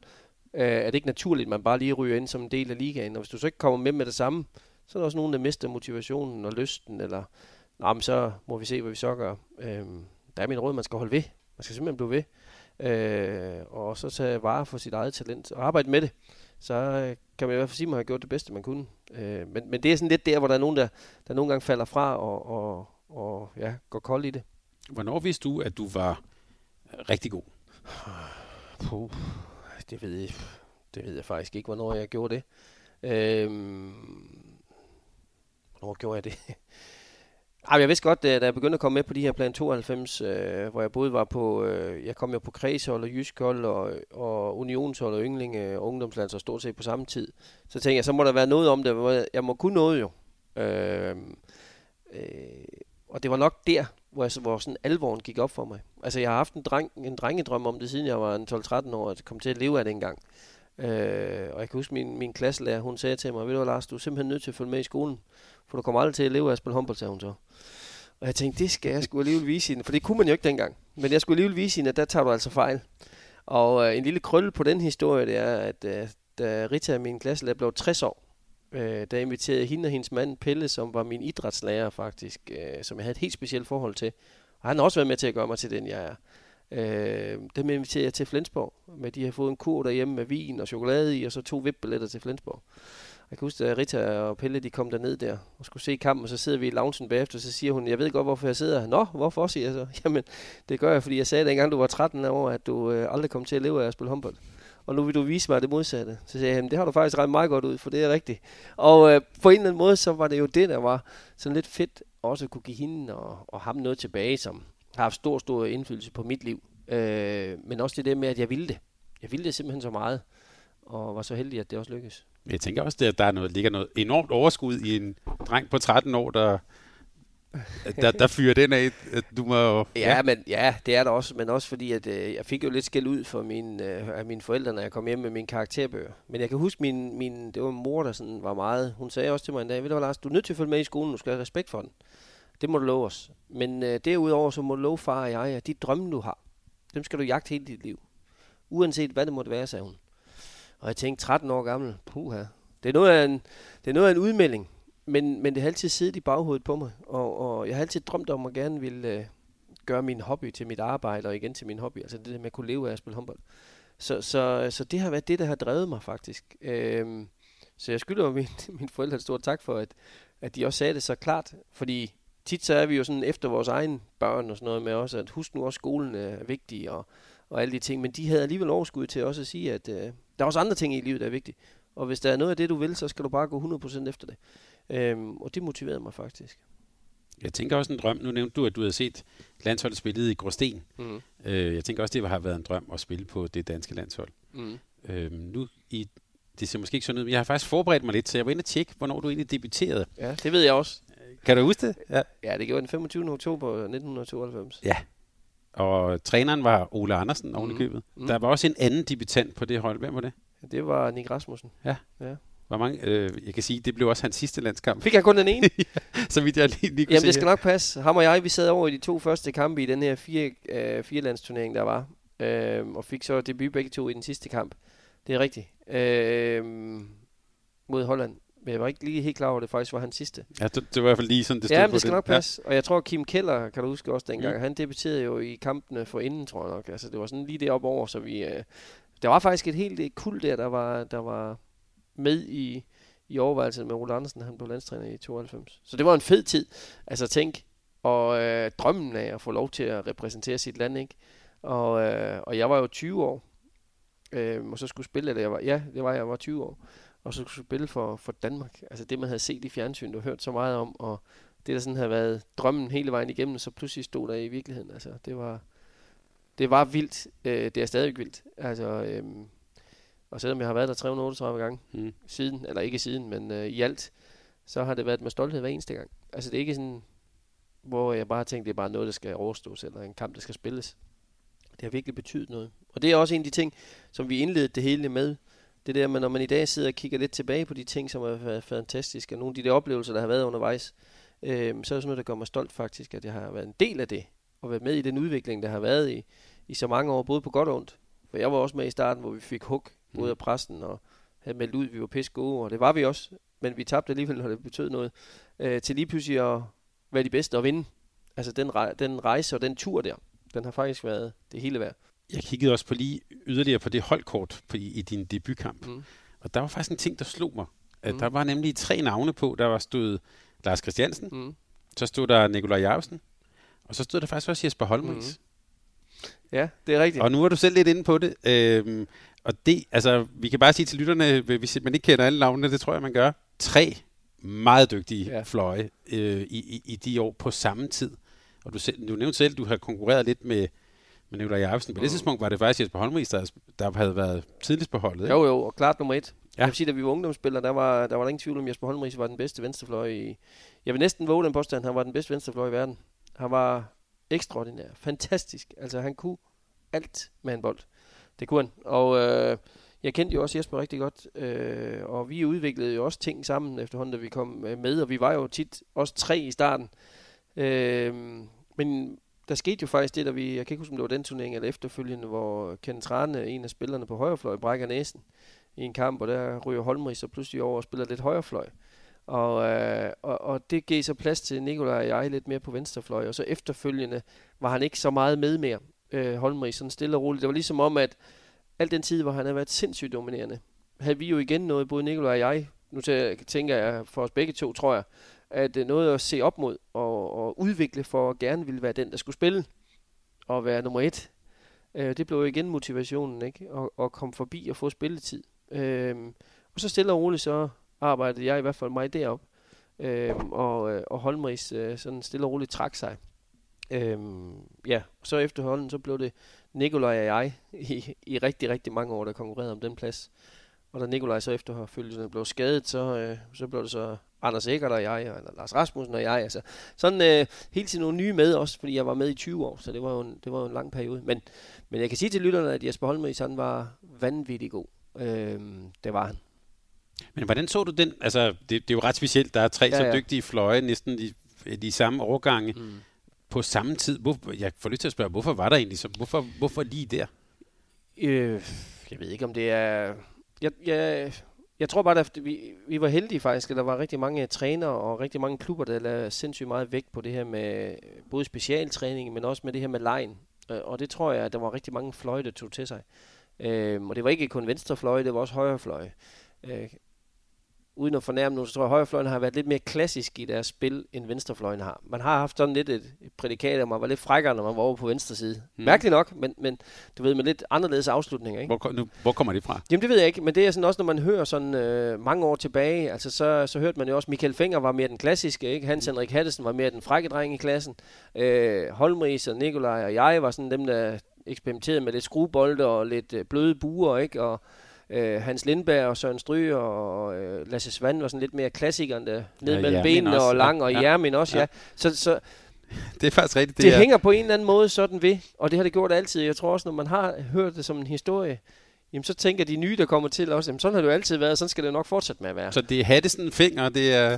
øh, er det ikke naturligt, at man bare lige ryger ind som en del af ligaen. Og hvis du så ikke kommer med med det samme, så er der også nogen, der mister motivationen og lysten, eller nah, men så må vi se, hvad vi så gør. Øh, der er min råd, man skal holde ved. Man skal simpelthen blive ved. Øh, og så tage vare for sit eget talent og arbejde med det, så øh, kan man i hvert fald sige, at man har gjort det bedste, man kunne. Øh, men, men det er sådan lidt der, hvor der er nogen, der, der nogle gange falder fra og, og, og ja, går kold i det. Hvornår vidste du, at du var rigtig god? Puh, det ved jeg, det ved jeg faktisk ikke, hvornår jeg gjorde det. Øh, hvornår gjorde jeg det? Ej, jeg vidste godt, da jeg begyndte at komme med på de her plan tooghalvfems, øh, hvor jeg både var på, øh, jeg kom jo på kredshold og jyskhold og, og unionshold og ynglinge og ungdomslands og stort set på samme tid. Så tænkte jeg, så må der være noget om det. Jeg må kunne noget jo. Øh, øh, og det var nok der, hvor, jeg, hvor sådan alvoren gik op for mig. Altså jeg har haft en, dreng, en drengedrøm om det, siden jeg var tolv-tretten år, og kom til at leve af det engang. Øh, og jeg kan huske, min, min klasselærer, hun sagde til mig, ved du hvad, Lars, du er simpelthen nødt til at følge med i skolen. For du kommer aldrig til at leve af at spille håndbold, sagde hun så. Og jeg tænkte, det skal jeg sgu alligevel vise hende. For det kunne man jo ikke dengang. Men jeg skulle alligevel vise hende, at der tager du altså fejl. Og øh, en lille krølle på den historie, det er, at øh, da Rita, min klasselærer, blev tres år, øh, der inviterede hende og hendes mand Pelle, som var min idrætslærer faktisk, øh, som jeg havde et helt specielt forhold til. Og han har også været med til at gøre mig til den, jeg er. Øh, dem inviterede jeg til Flensborg, med de har fået en kur derhjemme med vin og chokolade i, og så to V I P-billetter til Flensborg. Jeg kan huske, at Rita og Pelle, de kom derned der og skulle se kampen, og så sidder vi i loungen bagefter, og så siger hun, jeg ved godt, hvorfor jeg sidder her. Nå, hvorfor, siger jeg så? Jamen, det gør jeg, fordi jeg sagde dengang, du var tretten år, at du øh, aldrig kom til at leve af at spille håndbold. Og nu vil du vise mig det modsatte. Så sagde jeg, det har du faktisk ret meget godt ud, for det er rigtigt. Og øh, på en eller anden måde, så var det jo det, der var sådan lidt fedt, også at kunne give hende og, og ham noget tilbage, som har haft stor, stor indflydelse på mit liv. Øh, men også det der med, at jeg ville det. Jeg ville det simpelthen så meget, og var så heldig, at det også lykkedes. Jeg tænker også, at der er noget, ligger noget enormt overskud i en dreng på tretten år, der, der, der fyrer den af. Du må, ja. Ja, men, ja, det er der også, men også fordi, at øh, jeg fik jo lidt skæld ud for mine, øh, af mine forældre, når jeg kom hjem med mine karakterbøger. Men jeg kan huske, min, min, det var min mor, der sådan var meget. Hun sagde også til mig en dag, ved du hvad, Lars, du er nødt til at følge med i skolen, du skal have respekt for den. Det må du love os. Men øh, derudover, så må du love far og jeg, at de drømme, du har, dem skal du jagte hele dit liv. Uanset hvad det måtte være, sagde hun. Og jeg tænkte, tretten år gammel, puha. Det er noget af en, det er noget af en udmelding, men, men det har altid siddet i baghovedet på mig. Og, og jeg har altid drømt om, at gerne ville øh, gøre min hobby til mit arbejde, og igen til min hobby. Altså det der med at kunne leve af at spille håndbold. Så, så, så det har været det, der har drevet mig faktisk. Øh, så jeg skylder min, mine forældre et stort tak for, at, at de også sagde det så klart. Fordi tit så er vi jo sådan efter vores egne børn og sådan noget med også, at husk nu også, skolen er vigtig og, og alle de ting. Men de havde alligevel overskud til også at sige, at øh, der er også andre ting i livet, der er vigtige. Og hvis der er noget af det, du vil, så skal du bare gå hundrede procent efter det. Øhm, og det motiverede mig faktisk. Jeg tænker også en drøm. Nu nævnte du, at du havde set landsholdet spillet i Krosten. Mm. Øh, jeg tænker også, det har været en drøm at spille på det danske landshold. Mm. Øh, nu i, det ser måske ikke sådan ud, men jeg har faktisk forberedt mig lidt, så jeg var inde og tjekke, hvornår du egentlig debuterede. Ja, det ved jeg også. Kan du huske det? Ja, ja, det gjorde den femogtyvende oktober nitten tooghalvfems. Ja. Og træneren var Ole Andersen oven i købet. Mm. Der var også en anden debutant på det hold. Hvem var det? Det var Nick Rasmussen. Ja. Ja. Hvor mange? Øh, jeg kan sige, det blev også hans sidste landskamp. Fik jeg kun den ene? Så vidt jeg lige, lige kunne. Jamen se det skal her nok passe. Ham og jeg, vi sad over i de to første kampe i den her fire, øh, firelandsturnering, der var. Øh, og fik så debut begge to i den sidste kamp. Det er rigtigt. Øh, mod Holland. Men jeg var ikke lige helt klar over, at det faktisk var hans sidste. Ja, det, det var i hvert fald lige sådan, det stod på det. Ja, men det skal det nok passe. Ja. Og jeg tror, Kim Keller, kan du huske også dengang, mm. han debuterede jo i kampene for inden, tror jeg nok. Altså, det var sådan lige deroppe over, så vi... Øh, der var faktisk et helt et kul der, der var, der var med i, i overvejelsen med Ole Andersen, han blev landstræner i tooghalvfems. Så det var en fed tid. Altså, tænk. Og øh, drømmen af at få lov til at repræsentere sit land, ikke? Og, øh, og jeg var jo tyve år. Øh, og så skulle spille, det jeg var... Ja, det var jeg var tyve år. Og så skulle spille for, for Danmark. Altså det, man havde set i fjernsynet og hørt så meget om, og det, der sådan havde været drømmen hele vejen igennem, så pludselig stod der i virkeligheden. Altså det var, det var vildt. Øh, det er stadigvæk vildt. Altså, øh, Og selvom jeg har været der tre hundrede otteogtredive gange mm. siden, eller ikke siden, men øh, i alt, så har det været med stolthed hver eneste gang. Altså det er ikke sådan, hvor jeg bare tænkte, det er bare noget, der skal overstås, eller en kamp, der skal spilles. Det har virkelig betydet noget. Og det er også en af de ting, som vi indledte det hele med. Det der, men når man i dag sidder og kigger lidt tilbage på de ting, som har været fantastiske, og nogle af de der oplevelser, der har været undervejs, øh, så er det sådan noget, der gør mig stolt faktisk, at jeg har været en del af det, og været med i den udvikling, der har været i, i så mange år, både på godt og ondt. For jeg var også med i starten, hvor vi fik hug, både af præsten, og havde meldt ud, vi var pisse gode, og det var vi også, men vi tabte alligevel, når det betød noget, øh, til lige pludselig at være de bedste og vinde. Altså den, rej- den rejse og den tur der, den har faktisk været det hele værd. Jeg kiggede også på lige yderligere på det holdkort på, i, i din debutkamp. Mm. Og der var faktisk en ting, der slog mig. Mm. Der var nemlig tre navne på. Der var stod Lars Christiansen, mm. så stod der Nikolaj Jarvsen, og så stod der faktisk også Jesper Holm-Ries. Mm. Ja, det er rigtigt. Og nu er du selv lidt inde på det. Øhm, og det, altså, vi kan bare sige til lytterne, hvis man ikke kender alle navnene, det tror jeg, man gør. Tre meget dygtige ja. fløje øh, i, i, i de år på samme tid. Og du, selv, du nævnte selv, du har konkurreret lidt med... Men Nikolaj Jarvsen, på det tidspunkt var det faktisk Jesper Holm-Ries, der, der havde været tidligst på holdet. Ikke? Jo, jo, og klart nummer et. Ja. Jeg vil sige, da vi var ungdomsspillere, der var der var der ingen tvivl om, Jesper Holm-Ries var den bedste venstrefløj i... Jeg vil næsten våge den påstand, han var den bedste venstrefløj i verden. Han var ekstraordinær, fantastisk. Altså, han kunne alt med en bold. Det kunne han. Og øh, jeg kendte jo også Jesper rigtig godt, øh, og vi udviklede jo også ting sammen efterhånden, da vi kom med, og vi var jo tit også tre i starten. Øh, men... Der skete jo faktisk det, der vi, jeg kan ikke huske, om det var den turnering eller efterfølgende, hvor Kenneth Thrane, en af spillerne på højrefløj, brækker næsen i en kamp, og der ryger Holm-Ries så pludselig over og spiller lidt højrefløj. Og, øh, og, og det gav så plads til Nikolaj og jeg lidt mere på venstrefløj, og så efterfølgende var han ikke så meget med mere, øh, Holm-Ries, sådan stille og roligt. Det var ligesom om, at al den tid, hvor han havde været sindssygt dominerende, havde vi jo igen noget, både Nikolaj og jeg, nu tænker jeg for os begge to, tror jeg, at noget at se op mod og, og udvikle for at gerne ville være den, der skulle spille og være nummer et. Øh, det blev jo igen motivationen, ikke? Og, og komme forbi og få spilletid. Øh, og så stille og roligt, så arbejdede jeg i hvert fald mig derop. Øh, og, og Holm-Ries øh, sådan stille og roligt trak sig. Øh, ja, og så efterhånden, så blev det Nikolaj og jeg i, i rigtig, rigtig mange år, der konkurrerede om den plads. Og da Nikolaj så efterfølgende blev skadet, så, øh, så blev det så Anders Eggert og jeg, eller Lars Rasmussen og jeg. Altså sådan øh, hele tiden nogle nye med også, fordi jeg var med i tyve år, så det var jo en, det var jo en lang periode. Men, men jeg kan sige til lytterne, at Jesper Holm-Ries, han var vanvittig god. Øh, det var han. Men hvordan så du den? Altså, det, det er jo ret specielt. Der er tre ja, så ja. dygtige fløje, næsten de, de samme årgange mm. på samme tid. Hvor, jeg får lyst til at spørge, hvorfor var der egentlig så? Hvorfor, hvorfor lige der? Øh, jeg ved ikke, om det er... Jeg, jeg, jeg tror bare, at vi, vi var heldige faktisk, at der var rigtig mange trænere og rigtig mange klubber, der lavede sindssygt meget vægt på det her med både specialtræning, men også med det her med lejen. Og det tror jeg, at der var rigtig mange fløje, der tog til sig. Øhm, og det var ikke kun venstrefløje, det var også højrefløje. Øh, uden at fornærme nogen, så tror jeg, at højrefløjen har været lidt mere klassisk i deres spil, end venstrefløjen har. Man har haft sådan lidt et prædikat, at man var lidt frækkere, når man var over på venstre side. Mm. Mærkeligt nok, men, men du ved, med lidt anderledes afslutninger. Ikke? Hvor, nu, hvor kommer det fra? Jamen det ved jeg ikke, men det er sådan også, når man hører sådan øh, mange år tilbage, altså så, så hørte man jo også, Michael Fenger var mere den klassiske, ikke? Hans Henrik Hattesen var mere den frække dreng i klassen. Øh, Holm-Ries og Nikolaj og jeg var sådan dem, der eksperimenterede med lidt skruebolde og lidt øh, bløde buer, ikke? Og Hans Lindberg og Søren Stryger og øh, Lasse Svand var sådan lidt mere klassikeren der, ned ja, mellem benene og lang og ja, hjermen også, ja. ja. Så, så det er faktisk rigtigt. Det, det hænger på en eller anden måde sådan ved, og det har det gjort altid. Jeg tror også, når man har hørt det som en historie, jamen så tænker de nye, der kommer til også, jamen sådan har det jo altid været, og sådan skal det jo nok fortsætte med at være. Så det er Hattesen, Fenger, det er...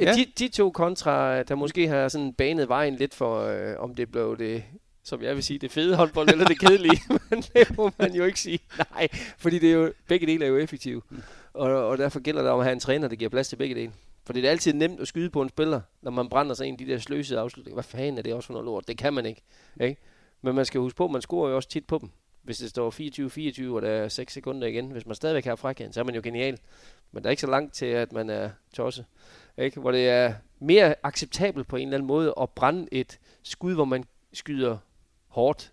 Ja. De, de to kontra, der måske har sådan banet vejen lidt for, øh, om det blev det... som jeg vil sige, det fede håndbold eller det kedelige, men det må man jo ikke sige. Nej, fordi det er jo, begge dele er jo effektive, og, og derfor gælder det om at have en træner, der giver plads til begge dele. For det er altid nemt at skyde på en spiller, når man brænder sig en de der sløsede afslutninger. Hvad fanden er det også for noget lort? Det kan man ikke. ikke? Men man skal huske på, at man scorer jo også tit på dem. Hvis det står fireogtyve fireogtyve, og der er seks sekunder igen, hvis man stadigvæk har frakæden, så er man jo genial. Men der er ikke så langt til, at man er tosset. Ikke? Hvor det er mere acceptabelt på en eller anden måde at brænde et skud, hvor man skyder hårdt.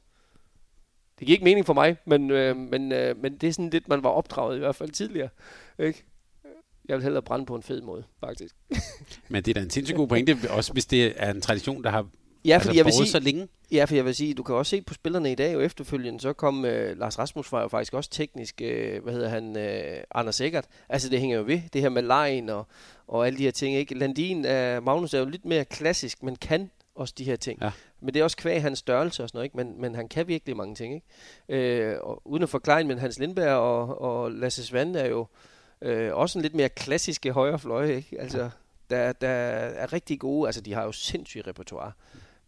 Det giver ikke mening for mig, men, øh, men, øh, men det er sådan lidt, man var opdraget i hvert fald tidligere. Ikke? Jeg vil hellere brænde på en fed måde, faktisk. Men det er da en sindssygt god pointe, også hvis det er en tradition, der har Ja, fordi altså, jeg vil sige, så længe. Ja, for jeg vil sige, du kan også se på spillerne i dag, og efterfølgende så kom øh, Lars Rasmus var jo faktisk også teknisk, øh, hvad hedder han, øh, Anders Eggert. Altså det hænger jo ved, det her med lejen og, og alle de her ting, ikke? Landin, øh, Magnus er jo lidt mere klassisk, men kan også de her ting. Ja. Men det er også kvæg hans størrelse og sådan noget, ikke? Men, men han kan virkelig mange ting, ikke? Øh, og uden at forklare, men Hans Lindberg og, og Lasse Svand er jo øh, også en lidt mere klassiske højrefløje, ikke? Altså, der, der er rigtig gode, altså de har jo sindssygt repertoire.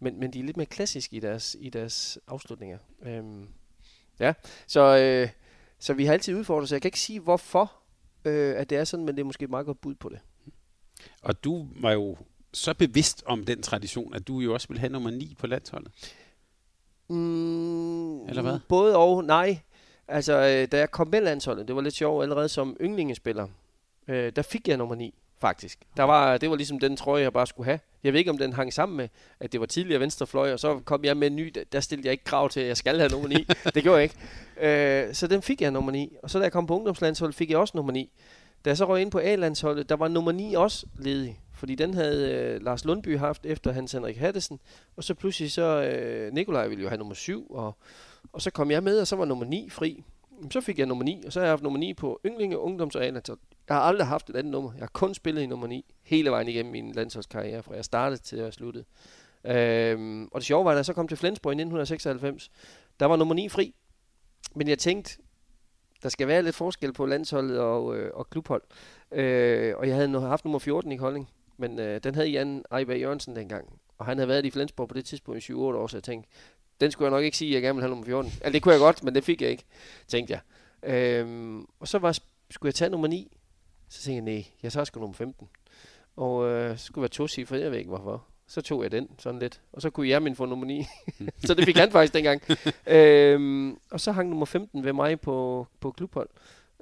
Men, men de er lidt mere klassiske i deres, i deres afslutninger. Øhm, ja, så, øh, så vi har altid udfordret, så jeg kan ikke sige, hvorfor øh, at det er sådan, men det er måske et meget godt bud på det. Og du var jo så bevidst om den tradition, at du jo også ville have nummer ni på landsholdet. Mm, Eller hvad? Både og, nej. Altså, øh, da jeg kom med landsholdet, det var lidt sjovt, allerede som yndlingespiller, øh, der fik jeg nummer ni. Faktisk. Der var, det var ligesom den trøje, jeg bare skulle have. Jeg ved ikke, om den hang sammen med, at det var tidligere venstrefløj, og så kom jeg med en ny, der stillede jeg ikke krav til, at jeg skal have nummer ni. Det gjorde jeg ikke. Øh, så den fik jeg nummer ni. Og så da jeg kom på ungdomslandsholdet, fik jeg også nummer ni. Da jeg så røg ind på A-landsholdet, der var nummer ni også ledig. Fordi den havde øh, Lars Lundby haft efter Hans Henrik Hattesen. Og så pludselig så, øh, Nikolaj ville jo have nummer syv, og, og så kom jeg med, og så var nummer ni fri. Så fik jeg nummer ni, og så har jeg haft nummer ni på ynglinge, ungdoms- og A-landsholdet. Jeg har aldrig haft et andet nummer. Jeg har kun spillet i nummer ni hele vejen igennem min landsholdskarriere, fra jeg startede til jeg sluttede. Øhm, og det sjove var, da jeg så kom til Flensborg i nitten seksoghalvfems, der var nummer ni fri. Men jeg tænkte, der skal være lidt forskel på landsholdet og, øh, og klubhold. Øh, og jeg havde haft nummer fjorten i Kolding, men øh, den havde Jan Ejberg Jørgensen dengang. Og han havde været i Flensborg på det tidspunkt i syv otte år, så jeg tænkte, den skulle jeg nok ikke sige, at jeg gerne ville have nummer fjorten. Altså det kunne jeg godt, men det fik jeg ikke, tænkte jeg. Øhm, og så var, skulle jeg tage nummer ni. Så tænkte jeg, nej, jeg tager sgu nummer femten. Og øh, så skulle være tocifret, jeg ved ikke hvorfor. Så tog jeg den, sådan lidt. Og så kunne jeg min få nummer ni. Så det fik han faktisk dengang. øhm, og så hang nummer femten ved mig på, på klubhold.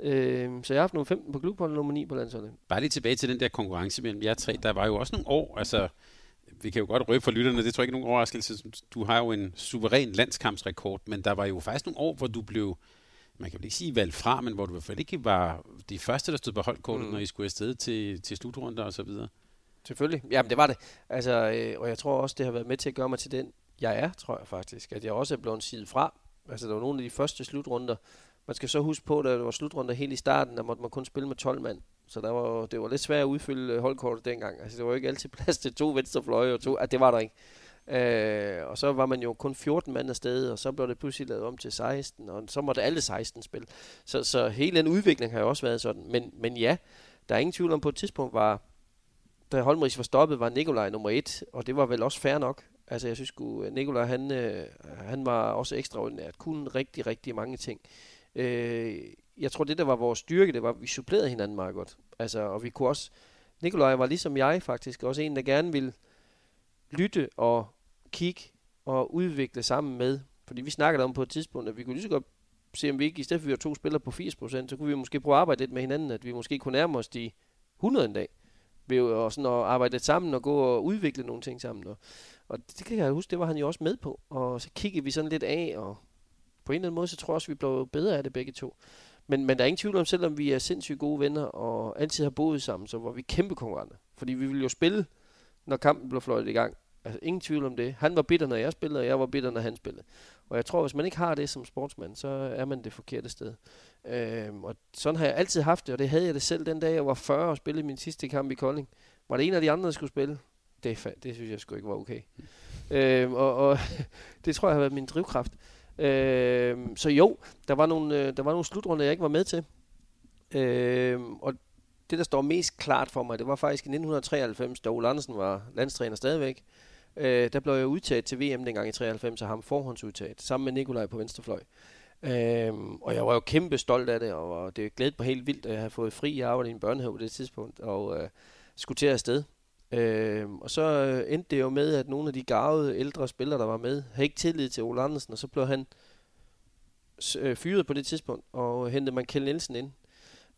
Øhm, så jeg har haft nummer femten på klubhold og nummer ni på landsholdet. Bare lige tilbage til den der konkurrence mellem jer tre. Der var jo også nogle år, altså vi kan jo godt røbe for lytterne, det tror jeg ikke er nogen overraskelse. Du har jo en suveræn landskampsrekord, men der var jo faktisk nogle år, hvor du blev... Man kan vel ikke sige valgt fra, men hvor du i hvert fald ikke var de første, der stod på holdkortet, mm. når I skulle afsted til, til slutrunder og så videre. Selvfølgelig. Jamen, det var det. Altså, øh, og jeg tror også, det har været med til at gøre mig til den, jeg er, tror jeg faktisk. At jeg også er blevet sidet fra. Altså, der var nogle af de første slutrunder. Man skal så huske på, at der var slutrunder helt i starten, der måtte man kun spille med tolv mand. Så der var, det var lidt svært at udfylde holdkortet dengang. Altså, det var jo ikke altid plads til to venstrefløje og to... At det var der ikke. Øh, og så var man jo kun fjorten mand afsted, og så blev det pludselig lavet om til seksten, og så måtte alle seksten spille. Så, så hele den udvikling har jo også været sådan. Men, men ja, der er ingen tvivl om, på et tidspunkt var, da Holm-Ries var stoppet, var Nikolaj nummer et, og det var vel også fair nok. Altså jeg synes sgu, Nikolaj han, øh, han var også ekstraordinært, kunne rigtig, rigtig mange ting. Øh, jeg tror det der var vores styrke, det var, at vi supplerede hinanden meget godt. Altså, og vi kunne også, Nikolaj var ligesom jeg faktisk, også en der gerne ville lytte og kigge og udvikle sammen med. Fordi vi snakkede om på et tidspunkt, at vi kunne lige så godt se, om vi ikke, i stedet for vi var to spillere på firs procent, så kunne vi måske prøve at arbejde lidt med hinanden, at vi måske kunne nærme os de hundrede en dag, ved og sådan at arbejde lidt sammen og gå og udvikle nogle ting sammen. Og, og det kan jeg huske, det var han jo også med på. Og så kiggede vi sådan lidt af, og på en eller anden måde, så tror jeg også, vi blev bedre af det begge to. Men, men der er ingen tvivl om, selvom vi er sindssygt gode venner og altid har boet sammen, så var vi kæmpe konkurrenter. Fordi vi ville jo spille, når kampen blev fløjtet i gang. Altså ingen tvivl om det. Han var bitter, når jeg spillede, og jeg var bitter, når han spillede. Og jeg tror, hvis man ikke har det som sportsmand, så er man det forkerte sted. Øhm, og sådan har jeg altid haft det, og det havde jeg det selv den dag, jeg var fyrre og spillede min sidste kamp i Kolding. Var det en af de andre, der skulle spille? Det, fa- det synes jeg sgu ikke var okay. Øhm, og og det tror jeg har været min drivkraft. Øhm, så jo, der var nogle, der var nogle slutrunder, jeg ikke var med til. Øhm, og det, der står mest klart for mig, det var faktisk i nitten treoghalvfems, da Ole Andersen var landstræner stadigvæk. Øh, der blev jeg udtaget til V M dengang i treoghalvfems, og ham forhåndsudtaget, sammen med Nikolaj på venstrefløj. Øh, og jeg var jo kæmpe stolt af det, og det glædede mig helt vildt, at jeg havde fået fri. Jeg arbejdede i en børnehave på det tidspunkt, og øh, skulle til afsted. Øh, og så øh, endte det jo med, at nogle af de garvede ældre spillere, der var med, havde ikke tillid til Ole Andersen, og så blev han øh, fyret på det tidspunkt, og hentede Michael Nielsen ind.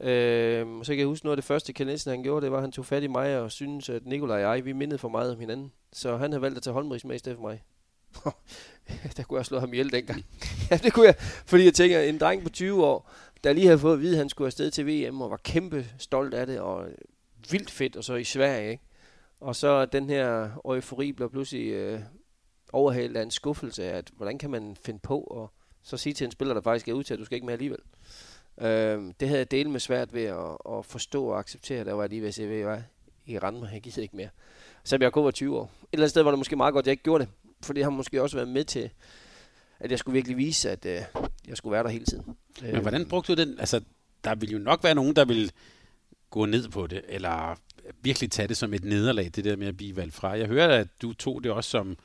Øhm, så kan jeg huske, noget af det første, Kjell Nielsen han gjorde, det var, at han tog fat i mig og synes, at Nikolaj og jeg, vi mindede for meget om hinanden. Så han havde valgt at tage Holm-Ries med i stedet for mig. Der kunne jeg slå ham ihjel dengang. Ja, det kunne jeg, fordi jeg tænker, en dreng på tyve år, der lige havde fået at vide, at han skulle afsted til V M, og var kæmpe stolt af det, og vildt fedt, og så i Sverige, ikke? Og så den her eufori blev pludselig øh, overhældt af en skuffelse af, at hvordan kan man finde på og så sige til en spiller, der faktisk er ud til, at du skal ikke med alligevel. Øh, det havde jeg delt med svært ved at, at forstå og acceptere, der var jeg lige ved at se, hvad jeg var i randen, jeg gider ikke mere. Selvom jeg kun var tyve år. Et eller andet sted var det måske meget godt, at jeg ikke gjorde det, for det har måske også været med til, at jeg skulle virkelig vise, at øh, jeg skulle være der hele tiden. Men øh, hvordan brugte du den? Altså, der ville jo nok være nogen, der ville gå ned på det, eller virkelig tage det som et nederlag, det der med at blive valgt fra. Jeg hører, at du tog det også som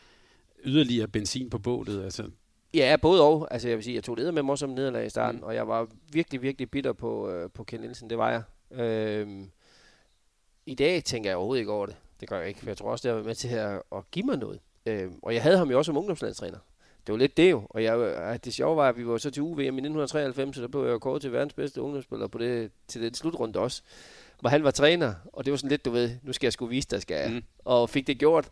yderligere benzin på bålet. Altså. Ja, både og. Altså, jeg vil sige, jeg tog det med mig som nederlag i starten, mm. og jeg var virkelig, virkelig bitter på, øh, på Ken Nielsen. Det var jeg. Øh, I dag tænker jeg overhovedet ikke over det. Det gør jeg ikke, for jeg tror også, det har været med til at, at give mig noget. Øh, og jeg havde ham jo også som ungdomslandstræner. Det var lidt det jo, og jeg, det sjove var, at vi var så til U V M i nitten treoghalvfems, så der blev jeg jo kåret til verdens bedste ungdomsspiller på det, til den slutrunde også, hvor han var træner, og det var sådan lidt, du ved, nu skal jeg sgu vise, der skal jeg, mm. og fik det gjort,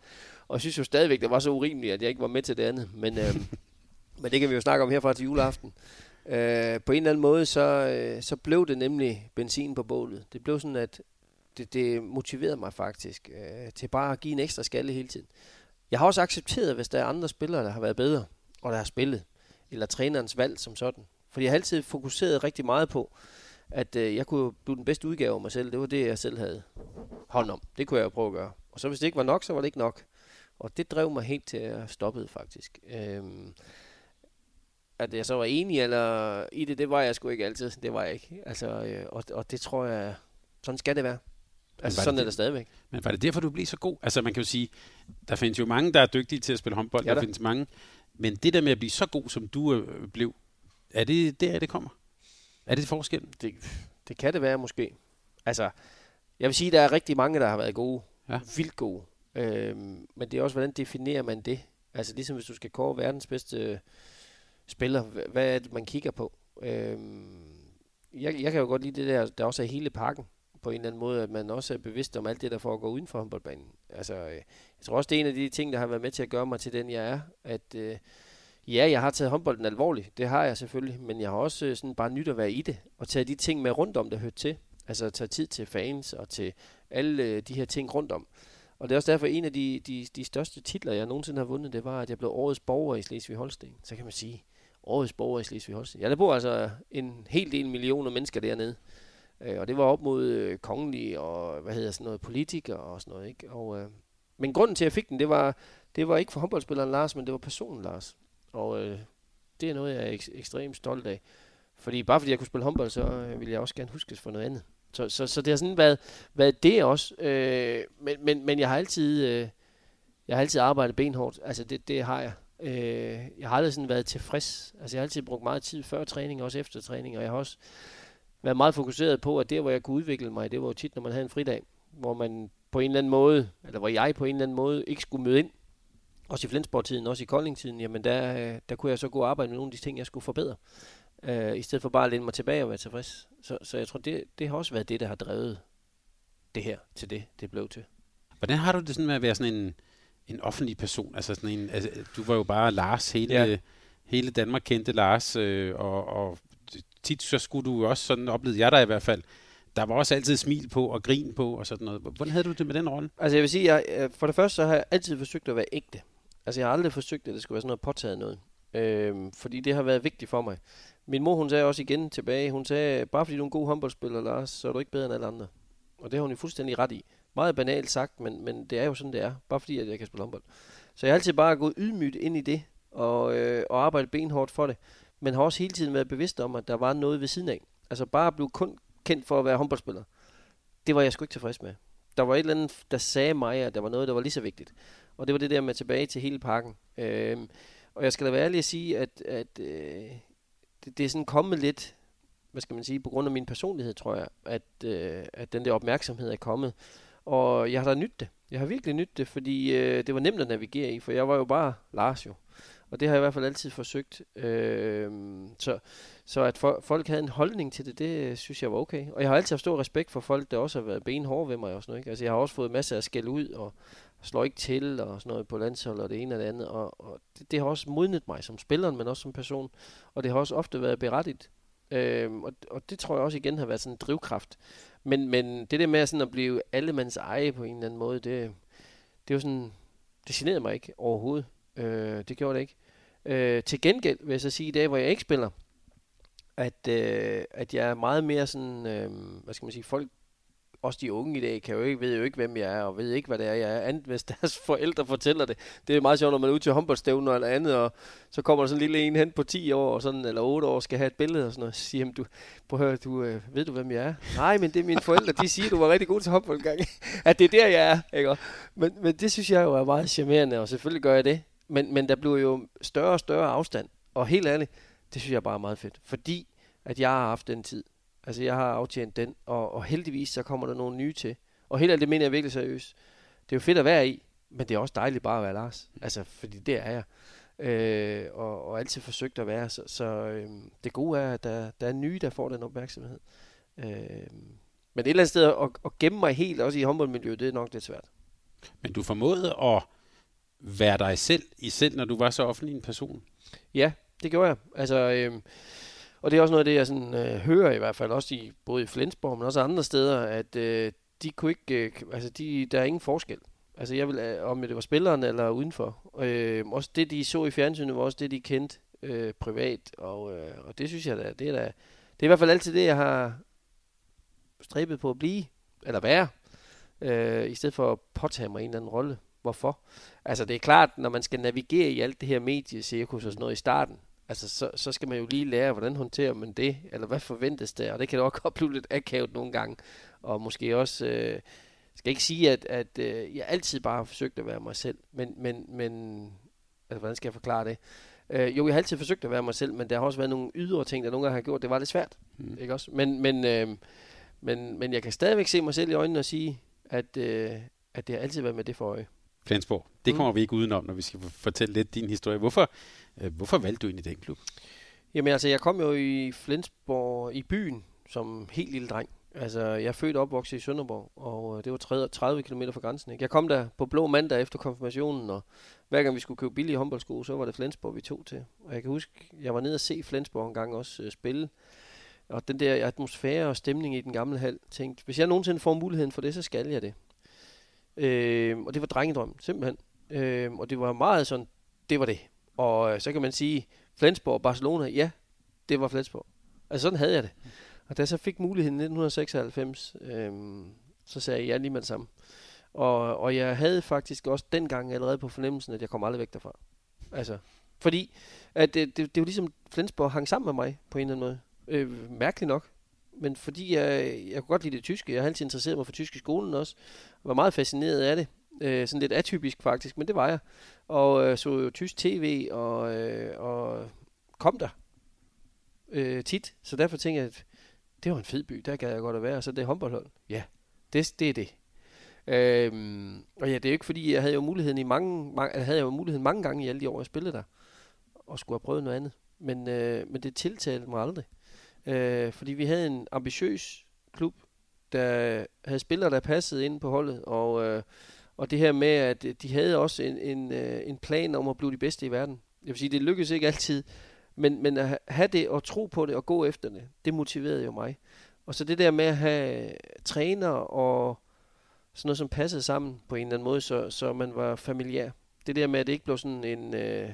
og jeg synes jo stadigvæk, det var så urimeligt, at jeg ikke var med til det andet, men, øh, men det kan vi jo snakke om herfra til juleaften. Øh, på en eller anden måde, så, øh, så blev det nemlig benzin på bålet. Det blev sådan, at det, det motiverede mig faktisk øh, til bare at give en ekstra skalle hele tiden. Jeg har også accepteret, hvis der er andre spillere, der har været bedre, og der har spillet, eller trænerens valg som sådan. Fordi jeg har altid fokuseret rigtig meget på, at øh, jeg kunne blive den bedste udgave af mig selv. Det var det, jeg selv havde hånd om. Det kunne jeg jo prøve at gøre. Og så hvis det ikke var nok, så var det ikke nok. Og det drev mig helt til at stoppe faktisk. Øhm, at jeg så var enig eller i det, det var jeg sgu ikke altid. Det var jeg ikke. Altså, øh, og, og det tror jeg, sådan skal det være. Altså sådan det, er det stadigvæk. Men var det derfor, du blev så god? Altså man kan jo sige, der findes jo mange, der er dygtige til at spille håndbold. Ja, der. der findes mange. Men det der med at blive så god, som du øh, blev, er det der, det kommer? Er det forskellen? Det, det kan det være, måske. Altså, jeg vil sige, der er rigtig mange, der har været gode. Ja. Vildt gode. Øhm, men det er også, hvordan definerer man det? Altså, ligesom hvis du skal kåre verdens bedste spiller, hvad er det, man kigger på? Øhm, jeg, jeg kan jo godt lide det der, der også er hele pakken. På en eller anden måde, at man også er bevidst om alt det, der foregår uden for håndboldbanen. Altså, øh, jeg tror også, det er en af de ting, der har været med til at gøre mig til den, jeg er. At øh, ja, jeg har taget håndbolden alvorligt. Det har jeg selvfølgelig. Men jeg har også øh, sådan bare nyt at være i det. Og tage de ting med rundt om, der hører til. Altså, tage tid til fans og til alle øh, de her ting rundt om. Og det er også derfor, en af de, de, de største titler, jeg nogensinde har vundet, det var, at jeg blev årets borger i Slesvig-Holstein. Så kan man sige, årets borger i Slesvig-Holstein. Ja, der bor altså en hel del millioner mennesker dernede. Og det var op mod øh, kongelige og hvad hedder sådan noget, politikere og sådan noget, ikke? Og, øh, men grunden til, at jeg fik den, det var, det var ikke for håndboldspilleren Lars, men det var personen Lars. Og øh, det er noget, jeg er ek- ekstremt stolt af. Fordi bare fordi jeg kunne spille håndbold, så øh, ville jeg også gerne huskes for noget andet. Så, så, så det har sådan været, været det også. Øh, men, men, men jeg har altid, øh, jeg har altid arbejdet benhårdt. Altså det, det har jeg. Øh, jeg har aldrig sådan været tilfreds. Altså jeg har altid brugt meget tid før træning, og også efter træning, og jeg har også været meget fokuseret på, at der, hvor jeg kunne udvikle mig, det var jo tit, når man havde en fridag, hvor man på en eller anden måde, eller hvor jeg på en eller anden måde ikke skulle møde ind, også i Flensborg-tiden, også i Kolding-tiden, jamen der, der kunne jeg så gå og arbejde med nogle af de ting, jeg skulle forbedre, øh, i stedet for bare at læne mig tilbage og være tilfreds. Så, så jeg tror, det, det har også været det, der har drevet det her til det, det blev til. Hvordan har du det sådan med at være sådan en, en offentlig person? Altså sådan en, altså, du var jo bare Lars, hele, ja. hele Danmark kendte Lars, øh, og, og tit så skulle du også, sådan oplevede jeg dig i hvert fald, der var også altid smil på og grin på og sådan noget. Hvordan havde du det med den rolle? Altså jeg vil sige, jeg, for det første så har jeg altid forsøgt at være ægte. Altså jeg har aldrig forsøgt, at det skulle være sådan noget påtaget noget. Øhm, fordi det har været vigtigt for mig. Min mor, hun sagde også igen tilbage, hun sagde, bare fordi du er en god håndboldspiller, Lars, så er du ikke bedre end alle andre. Og det har hun jo fuldstændig ret i. Meget banalt sagt, men, men det er jo sådan, det er. Bare fordi, at jeg kan spille håndbold. Så jeg har altid bare gået ydmygt ind i det, og, øh, og arbejdet benhårdt for det. Men har også hele tiden været bevidst om, at der var noget ved siden af. Altså bare at blive kun kendt for at være håndboldspiller, det var jeg sgu ikke tilfreds med. Der var et eller andet, der sagde mig, at der var noget, der var lige så vigtigt. Og det var det der med tilbage til hele pakken. Øhm, og jeg skal da være ærlig at sige, at, at øh, det, det er sådan kommet lidt, hvad skal man sige, på grund af min personlighed, tror jeg, at, øh, at den der opmærksomhed er kommet. Og jeg har da nydt det. Jeg har virkelig nydt det, fordi øh, det var nemt at navigere i, for jeg var jo bare Lars jo. Og det har jeg i hvert fald altid forsøgt. Øh, så, så at for, folk havde en holdning til det, det synes jeg var okay. Og jeg har altid haft stor respekt for folk, der også har været benhårde ved mig. Og sådan noget, ikke? Altså, jeg har også fået masser af skæld ud, og slår ikke til, og sådan noget på landshold, og det ene og det andet. Og, og det, det har også modnet mig som spilleren, men også som person. Og det har også ofte været berettigt. Øh, og, og det tror jeg også igen har været sådan en drivkraft. Men, men det der med sådan at blive allemands eje på en eller anden måde, det, det er jo sådan, det generede mig ikke overhovedet. Øh, det gjorde det ikke. Øh, til gengæld vil jeg så sige i dag, hvor jeg ikke spiller, at, øh, at jeg er meget mere sådan, øh, hvad skal man sige, folk, også de unge i dag, kan jo ikke, ved jo ikke, hvem jeg er, og ved ikke, hvad det er, jeg er, andet hvis deres forældre fortæller det. Det er meget sjovt, når man er ude til håndboldstævner eller andet, og så kommer der sådan en lille en hen på ti år, og sådan, eller otte år, skal have et billede og sådan noget, og siger, du, prøv at høre, du, øh, ved du, hvem jeg er? Nej, men det er mine forældre, de siger, du var rigtig god til håndbold engang, at det er der, jeg er, ikke? Men, men det synes jeg jo er meget charmerende, og selvfølgelig gør jeg det, men, men der bliver jo større og større afstand, og helt ærligt, det synes jeg bare er meget fedt, fordi at jeg har haft den tid. Altså, jeg har aftjent den, og, og heldigvis, så kommer der nogle nye til. Og helt ærligt, det mener jeg virkelig seriøst. Det er jo fedt at være i, men det er også dejligt bare at være Lars. Altså, fordi det er jeg. Øh, og, og altid forsøgt at være. Så, så øh, det gode er, at der, der er nye, der får den opmærksomhed. Øh, men et eller andet sted at, at gemme mig helt, også i håndboldmiljøet, det er nok lidt svært. Men du formåede at være dig selv, i selv, når du var så offentlig en person? Ja, det gjorde jeg. Altså... Øh, Og det er også noget af det, jeg sådan, øh, hører i hvert fald, også i, både i Flensborg, men også andre steder, at øh, de kunne ikke, øh, altså de, der er ingen forskel. Altså jeg vil, øh, om det var spillerne eller udenfor. Øh, også det, de så i fjernsynet, var også det, de kendte øh, privat, og, øh, og det synes jeg, da, det, er da, det er i hvert fald altid det, jeg har stræbet på at blive, eller være, øh, i stedet for at påtage mig en eller anden rolle. Hvorfor? Altså det er klart, når man skal navigere i alt det her mediecirkus og sådan noget i starten, altså, så, så skal man jo lige lære, hvordan håndterer man det, eller hvad forventes der, og det kan da også blive lidt akavet nogle gange, og måske også, øh, skal ikke sige, at, at øh, jeg altid bare har forsøgt at være mig selv, men, men, men altså, hvordan skal jeg forklare det? Øh, jo, jeg har altid forsøgt at være mig selv, men der har også været nogle ydre ting, der nogle gange har gjort, det var lidt svært, mm. ikke også? Men, men, øh, men, men jeg kan stadigvæk se mig selv i øjnene og sige, at, øh, at det har altid været med det for øje. Flensborg, det kommer mm. vi ikke udenom, når vi skal fortælle lidt din historie. Hvorfor, øh, hvorfor valgte du ind i den klub? Jamen altså, jeg kom jo i Flensborg i byen som helt lille dreng. Altså, jeg er født og opvokset i Sønderborg, og det var tredive kilometer fra grænsen. Ikke? Jeg kom der på blå mandag efter konfirmationen, og hver gang vi skulle købe billige håndboldsko, så var det Flensborg, vi tog til. Og jeg kan huske, jeg var nede og se Flensborg en gang også øh, spille. Og den der atmosfære og stemning i den gamle hal, tænkte, hvis jeg nogensinde får muligheden for det, så skal jeg det. Øh, og det var drengedrømmen, simpelthen. Øh, og det var meget sådan, det var det. Og øh, så kan man sige, Flensborg og Barcelona, ja, det var Flensborg. Altså sådan havde jeg det. Og da jeg så fik muligheden i nitten seksoghalvfems, øh, så sagde jeg, ja, lige med det samme. Og, og jeg havde faktisk også dengang allerede på fornemmelsen, at jeg kom aldrig væk derfra. Altså, fordi at det, det, det var ligesom, Flensborg hang sammen med mig på en eller anden måde. Øh, mærkeligt nok. Men fordi jeg, jeg kunne godt lide det tyske, jeg har altid interesseret mig for tysk i skolen også, var meget fascineret af det, øh, sådan lidt atypisk faktisk, men det var jeg, og øh, så jo tysk tv, og, øh, og kom der øh, tit, så derfor tænkte jeg, at det var en fed by, der gad jeg godt at være, og så det håndboldhold, ja, det, det er det. Øhm, og ja, det er jo ikke fordi, jeg havde jo muligheden i mange, mange, havde jeg jo muligheden mange gange i alle de år, jeg spillede der, og skulle have prøvet noget andet, men, øh, men det tiltalte mig aldrig. Øh, fordi vi havde en ambitiøs klub, der havde spillere, der passede ind på holdet, og, øh, og det her med, at de havde også en, en, øh, en plan om at blive de bedste i verden. Jeg vil sige, det lykkedes ikke altid, men, men at have det og tro på det og gå efter det, det motiverede jo mig. Og så det der med at have træner og sådan noget, som passede sammen på en eller anden måde, så, så man var familiær. Det der med, at det ikke blev sådan en... Øh,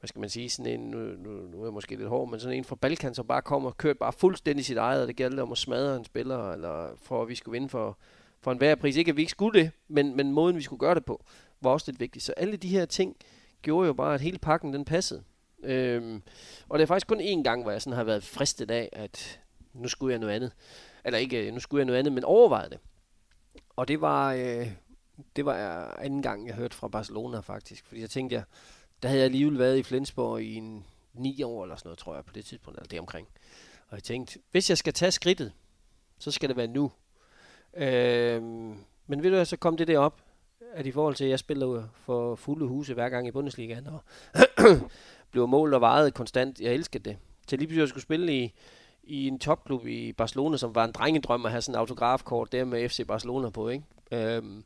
hvad skal man sige, sådan en, nu, nu er jeg måske lidt hård, men sådan en fra Balkan, som bare kommer og kører bare fuldstændig sit eget, og det gælder om at smadre en spiller, eller for at vi skulle vinde for, for enhver pris. Ikke at vi ikke skulle det, men, men måden vi skulle gøre det på, var også lidt vigtigt. Så alle de her ting gjorde jo bare, at hele pakken den passede. Øhm, og det er faktisk kun én gang, hvor jeg sådan har været fristet af, at nu skulle jeg noget andet. Eller ikke, nu skulle jeg noget andet, men overvejede det. Og det var, øh, det var anden gang, jeg hørte fra Barcelona faktisk, fordi jeg tænkte, jeg der havde jeg alligevel været i Flensborg i en ni år eller sådan noget, tror jeg, på det tidspunkt, eller det omkring. Og jeg tænkte, hvis jeg skal tage skridtet, så skal det være nu. Øhm, men ved du, så kom det der op, at i forhold til, at jeg spiller for fulde huse hver gang i Bundesligaen, og blev målt og vejet konstant. Jeg elskede det. Til lige pludselig, jeg skulle spille i, i en topklub i Barcelona, som var en drengedrøm at have sådan en autografkort der med F C Barcelona på, ikke? Øhm,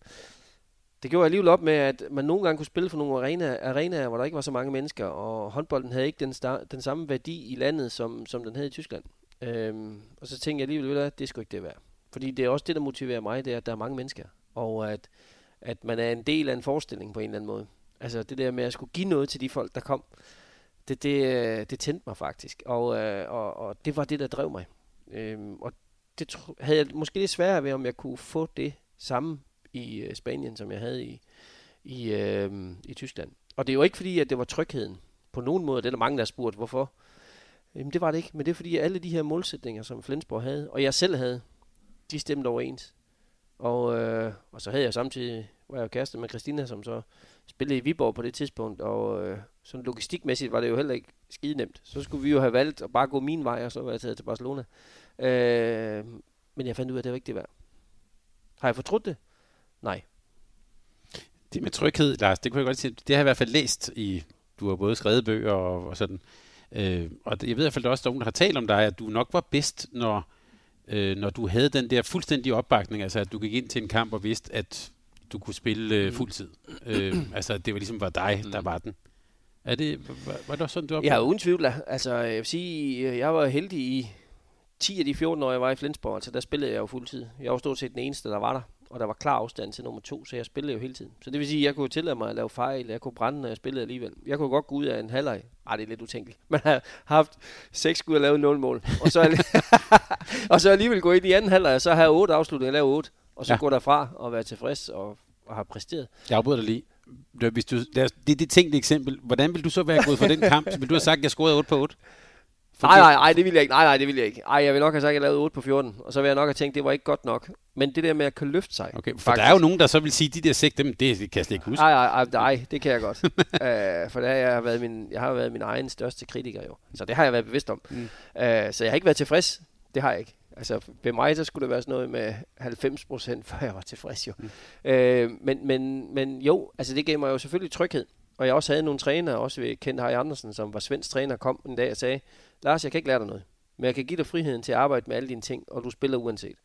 Det gjorde jeg alligevel op med, at man nogle gange kunne spille for nogle arenaer, arenaer hvor der ikke var så mange mennesker, og håndbolden havde ikke den, sta- den samme værdi i landet, som, som den havde i Tyskland. Øhm, og så tænkte jeg alligevel, at det skulle ikke det være. Fordi det er også det, der motiverer mig, det er, at der er mange mennesker, og at, at man er en del af en forestilling på en eller anden måde. Altså det der med at skulle give noget til de folk, der kom, det, det, det tændte mig faktisk. Og, og, og det var det, der drev mig. Øhm, og det tro, havde jeg måske lidt sværere ved, om jeg kunne få det samme i øh, Spanien, som jeg havde i, i, øh, i Tyskland. Og det er jo ikke fordi, at det var trygheden. På nogen måde, det er der mange, der har spurgt, hvorfor. Jamen det var det ikke, men det er fordi, alle de her målsætninger, som Flensborg havde, og jeg selv havde, de stemte overens. Og, øh, og så havde jeg samtidig, var jeg jo kæreste med Christina, som så spillede i Viborg på det tidspunkt, og øh, sådan logistikmæssigt var det jo heller ikke skide nemt. Så skulle vi jo have valgt at bare gå min vej, og så var jeg taget til Barcelona. Øh, men jeg fandt ud af, at det var ikke det værd. Har jeg fortrudt det? Nej. Det med tryghed, Lars, det kunne jeg godt sige, det har jeg i hvert fald læst i, du har både skrevet bøger og, og sådan, øh, og det, jeg ved i hvert fald også, at der er nogen, der har talt om dig, at du nok var bedst, når, øh, når du havde den der fuldstændige opbakning, altså at du gik ind til en kamp og vidste, at du kunne spille øh, fuldtid. Øh, altså, det var ligesom var dig, der var den. Er det, var, var det også sådan, du oplevede? Ja, uden tvivl. Altså, jeg vil sige, jeg var heldig i ti af de fjorten år, jeg var i Flensborg, altså der spillede jeg jo fuldtid. Jeg var stort set den eneste, der var der, og der var klar afstand til nummer to, så jeg spillede jo hele tiden. Så det vil sige, at jeg kunne tillade mig at lave fejl, jeg kunne brænde, når jeg spillede alligevel. Jeg kunne godt gå ud af en halvleg. Ej, det er lidt utænkeligt. Man har haft seks skud og lavet nul mål, og så, og så alligevel gå ind i anden halvleg, og så have otte afslutninger og lave otte, og så ja. gå derfra og være tilfreds og, og have præsteret. Jeg afbryder dig lige. Hvis du, det er det tænkte eksempel. Hvordan ville du så være gået for den kamp? Vil du have sagt, at jeg scorede otte på otte? Nej, nej, nej, det ville jeg ikke. Nej, nej, det ville jeg ikke. Ej, jeg vil nok have sagt, at jeg lavede otte på fjorten, og så vil jeg nok have tænkt, at det var ikke godt nok. Men det der med at kunne løfte sig. Okay, for faktisk. Der er jo nogen, der så vil sige, at de der seks, dem, det kan jeg slet ikke huske. Nej, nej, nej, det kan jeg godt. Æh, for der har jeg været min, jeg har været min egen største kritiker jo. Så det har jeg været bevidst om. Mm. Æh, så jeg har ikke været tilfreds. Det har jeg ikke. Altså ved mig, så skulle det være sådan noget med halvfems procent, før jeg var tilfreds jo. Mm. Æh, men, men, men jo, altså det gav mig jo selvfølgelig tryghed. Og jeg også havde nogle trænere, også ved Ken Harry Andersen, som var svensk træner, kom en dag og sagde, Lars, jeg kan ikke lære dig noget, men jeg kan give dig friheden til at arbejde med alle dine ting, og du spiller uanset.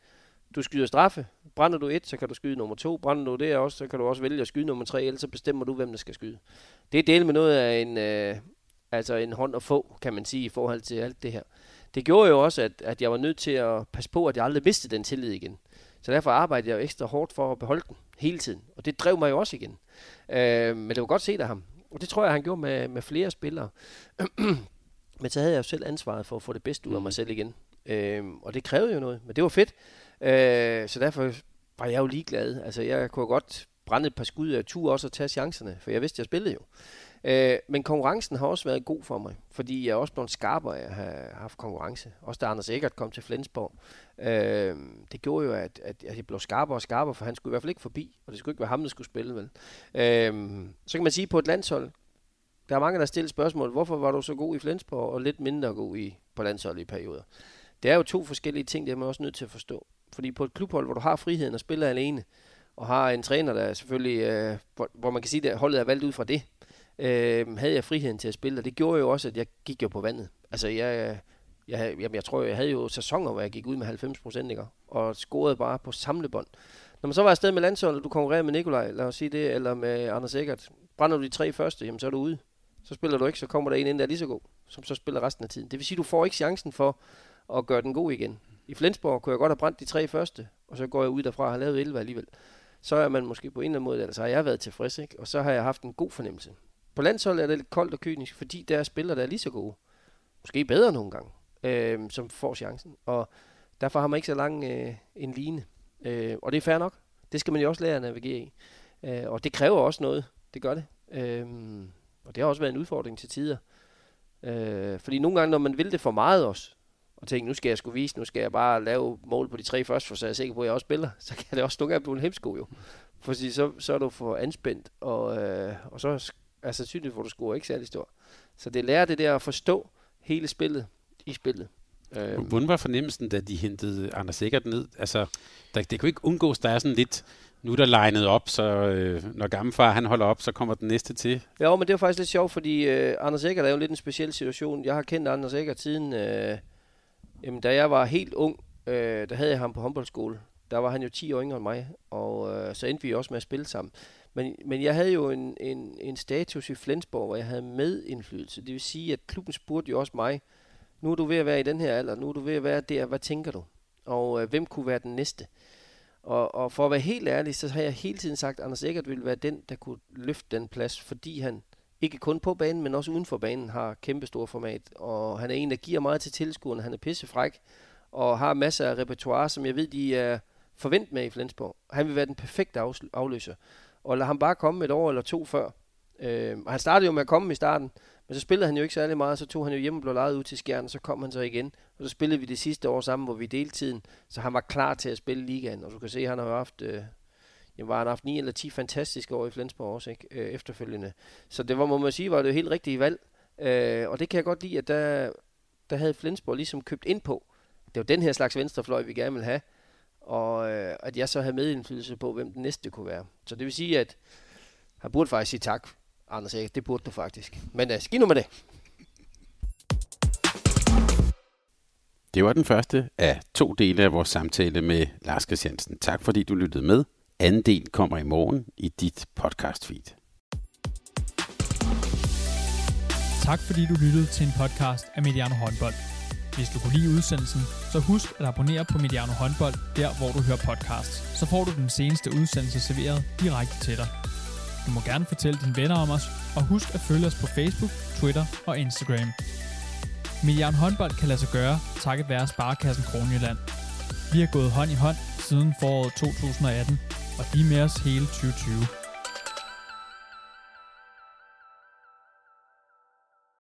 Du skyder straffe, brænder du et, så kan du skyde nummer to, brænder du det også, så kan du også vælge at skyde nummer tre, ellers så bestemmer du, hvem der skal skyde. Det er del med noget af en, øh, altså en hånd at få, kan man sige, i forhold til alt det her. Det gjorde jo også, at, at jeg var nødt til at passe på, at jeg aldrig mistede den tillid igen. Så derfor arbejdede jeg jo ekstra hårdt for at beholde den hele tiden, og det drev mig jo også igen. Øh, men det var godt set af ham, og det tror jeg, han gjorde med, med flere spillere. Men så havde jeg jo selv ansvaret for at få det bedste ud af mig selv igen. Øhm, og det krævede jo noget, men det var fedt. Øh, så derfor var jeg jo ligeglad. Altså, jeg kunne godt brænde et par skud af tur også og tage chancerne, for jeg vidste, jeg spillede jo. Øh, men konkurrencen har også været god for mig, fordi jeg er også blevet skarpere af at have haft konkurrence. Også da Anders Eggert kom til Flensborg. Øh, det gjorde jo, at, at jeg blev skarpere og skarpere, for han skulle i hvert fald ikke forbi, og det skulle ikke være ham, der skulle spille, vel. Øh, så kan man sige, på et landshold, der er mange, der stiller spørgsmål, hvorfor var du så god i Flensborg og lidt mindre god i, på landsholdet i perioder? Det er jo to forskellige ting, det er man også nødt til at forstå. Fordi på et klubhold, hvor du har friheden og spiller alene, og har en træner, der selvfølgelig, øh, hvor, hvor man kan sige, at holdet er valgt ud fra det, øh, havde jeg friheden til at spille, og det gjorde jo også, at jeg gik jo på vandet. Altså jeg, jeg, jamen, jeg tror, jeg havde jo sæsoner, hvor jeg gik ud med halvfems procent og scorede bare på samlebånd. Når man så var afsted med landsholdet, du konkurrerer med Nikolaj, lad os sige det, eller med Anders Eggert, brænder du de tre første, jamen så er du ude. Så spiller du ikke, så kommer der en ind, der er lige så god, som så spiller resten af tiden. Det vil sige, du får ikke chancen for at gøre den god igen. I Flensborg kunne jeg godt have brændt de tre første, og så går jeg ud derfra og har lavet elleve alligevel. Så er man måske på en eller anden måde, eller så har jeg været tilfreds, ikke? Og så har jeg haft en god fornemmelse. På landsholdet er det lidt koldt og kynisk, fordi der er spillere, der er lige så gode, måske bedre nogle gange, øh, som får chancen. Og derfor har man ikke så lang øh, en line. Øh, og det er fair nok. Det skal man jo også lære at navigere i. Øh, og det kræver også noget. Det gør det. Øh, Og det har også været en udfordring til tider. Øh, fordi nogle gange, når man vil det for meget også, og tænker, nu skal jeg sgu vise, nu skal jeg bare lave mål på de tre første, for så er jeg sikker på, at jeg også spiller, så kan det også nogle gange blive en hemsko jo. For så, så er du for anspændt, og, øh, og så er sandsynligt, hvor du scorer ikke særlig stor. Så det lærer det der at forstå hele spillet i spillet. Øh, Hvordan var fornemmelsen, da de hentede Anders Eggert ned? Altså, der, det kunne ikke undgås, der er sådan lidt... Nu er der legnet op, så øh, når gammelfar han holder op, så kommer den næste til. Ja, men det var faktisk lidt sjovt, fordi øh, Anders Eggert er jo lidt en speciel situation. Jeg har kendt Anders Eggert siden, øh, jamen, da jeg var helt ung, øh, der havde jeg ham på håndboldskole. Der var han jo ti år yngre end mig, og øh, så endte vi også med at spille sammen. Men, men jeg havde jo en, en, en status i Flensborg, hvor jeg havde medindflydelse. Det vil sige, at klubben spurgte jo også mig, nu er du ved at være i den her alder, nu er du ved at være der, hvad tænker du? Og øh, hvem kunne være den næste? Og, og for at være helt ærlig, så har jeg hele tiden sagt, at Anders Eggert ville være den, der kunne løfte den plads, fordi han ikke kun på banen, men også uden for banen har kæmpe store format. Og han er en, der giver meget til tilskuerne. Han er pissefræk og har masser af repertoire, som jeg ved, de er forventet med i Flensborg. Han vil være den perfekte afløser. Og lad ham bare komme et år eller to før. Øh, han startede jo med at komme i starten, men så spillede han jo ikke særlig meget, så tog han jo hjem og blev lejet ud til Skjern, og så kom han så igen. Og så spillede vi det sidste år sammen, hvor vi delte tiden, så han var klar til at spille ligaen. Og du kan se, at han har haft, øh, jamen, var han haft ni eller ti fantastiske år i Flensborg også, ikke? Øh, efterfølgende. Så det var, må man sige, var det jo helt rigtigt valg. Øh, og det kan jeg godt lide, at der, der havde Flensborg ligesom købt ind på. Det var den her slags venstrefløj, vi gerne ville have. Og øh, at jeg så havde medindflydelse på, hvem den næste kunne være. Så det vil sige, at han burde faktisk sige tak, Anders Eggert. Det burde du faktisk. Men uh, skidt nu med det. Det var den første af to dele af vores samtale med Lars Christiansen. Tak fordi du lyttede med. Anden del kommer i morgen i dit podcast feed. Tak fordi du lyttede til en podcast af Mediano Håndbold. Hvis du kunne lide udsendelsen, så husk at abonnere på Mediano Håndbold, der hvor du hører podcasts. Så får du den seneste udsendelse serveret direkte til dig. Du må gerne fortælle dine venner om os, og husk at følge os på Facebook, Twitter og Instagram. Mediano Håndbold kan lade sig gøre, takket være Sparkassen Kronjylland. Vi har gået hånd i hånd siden foråret to tusind atten, og de er med os hele tyve tyve.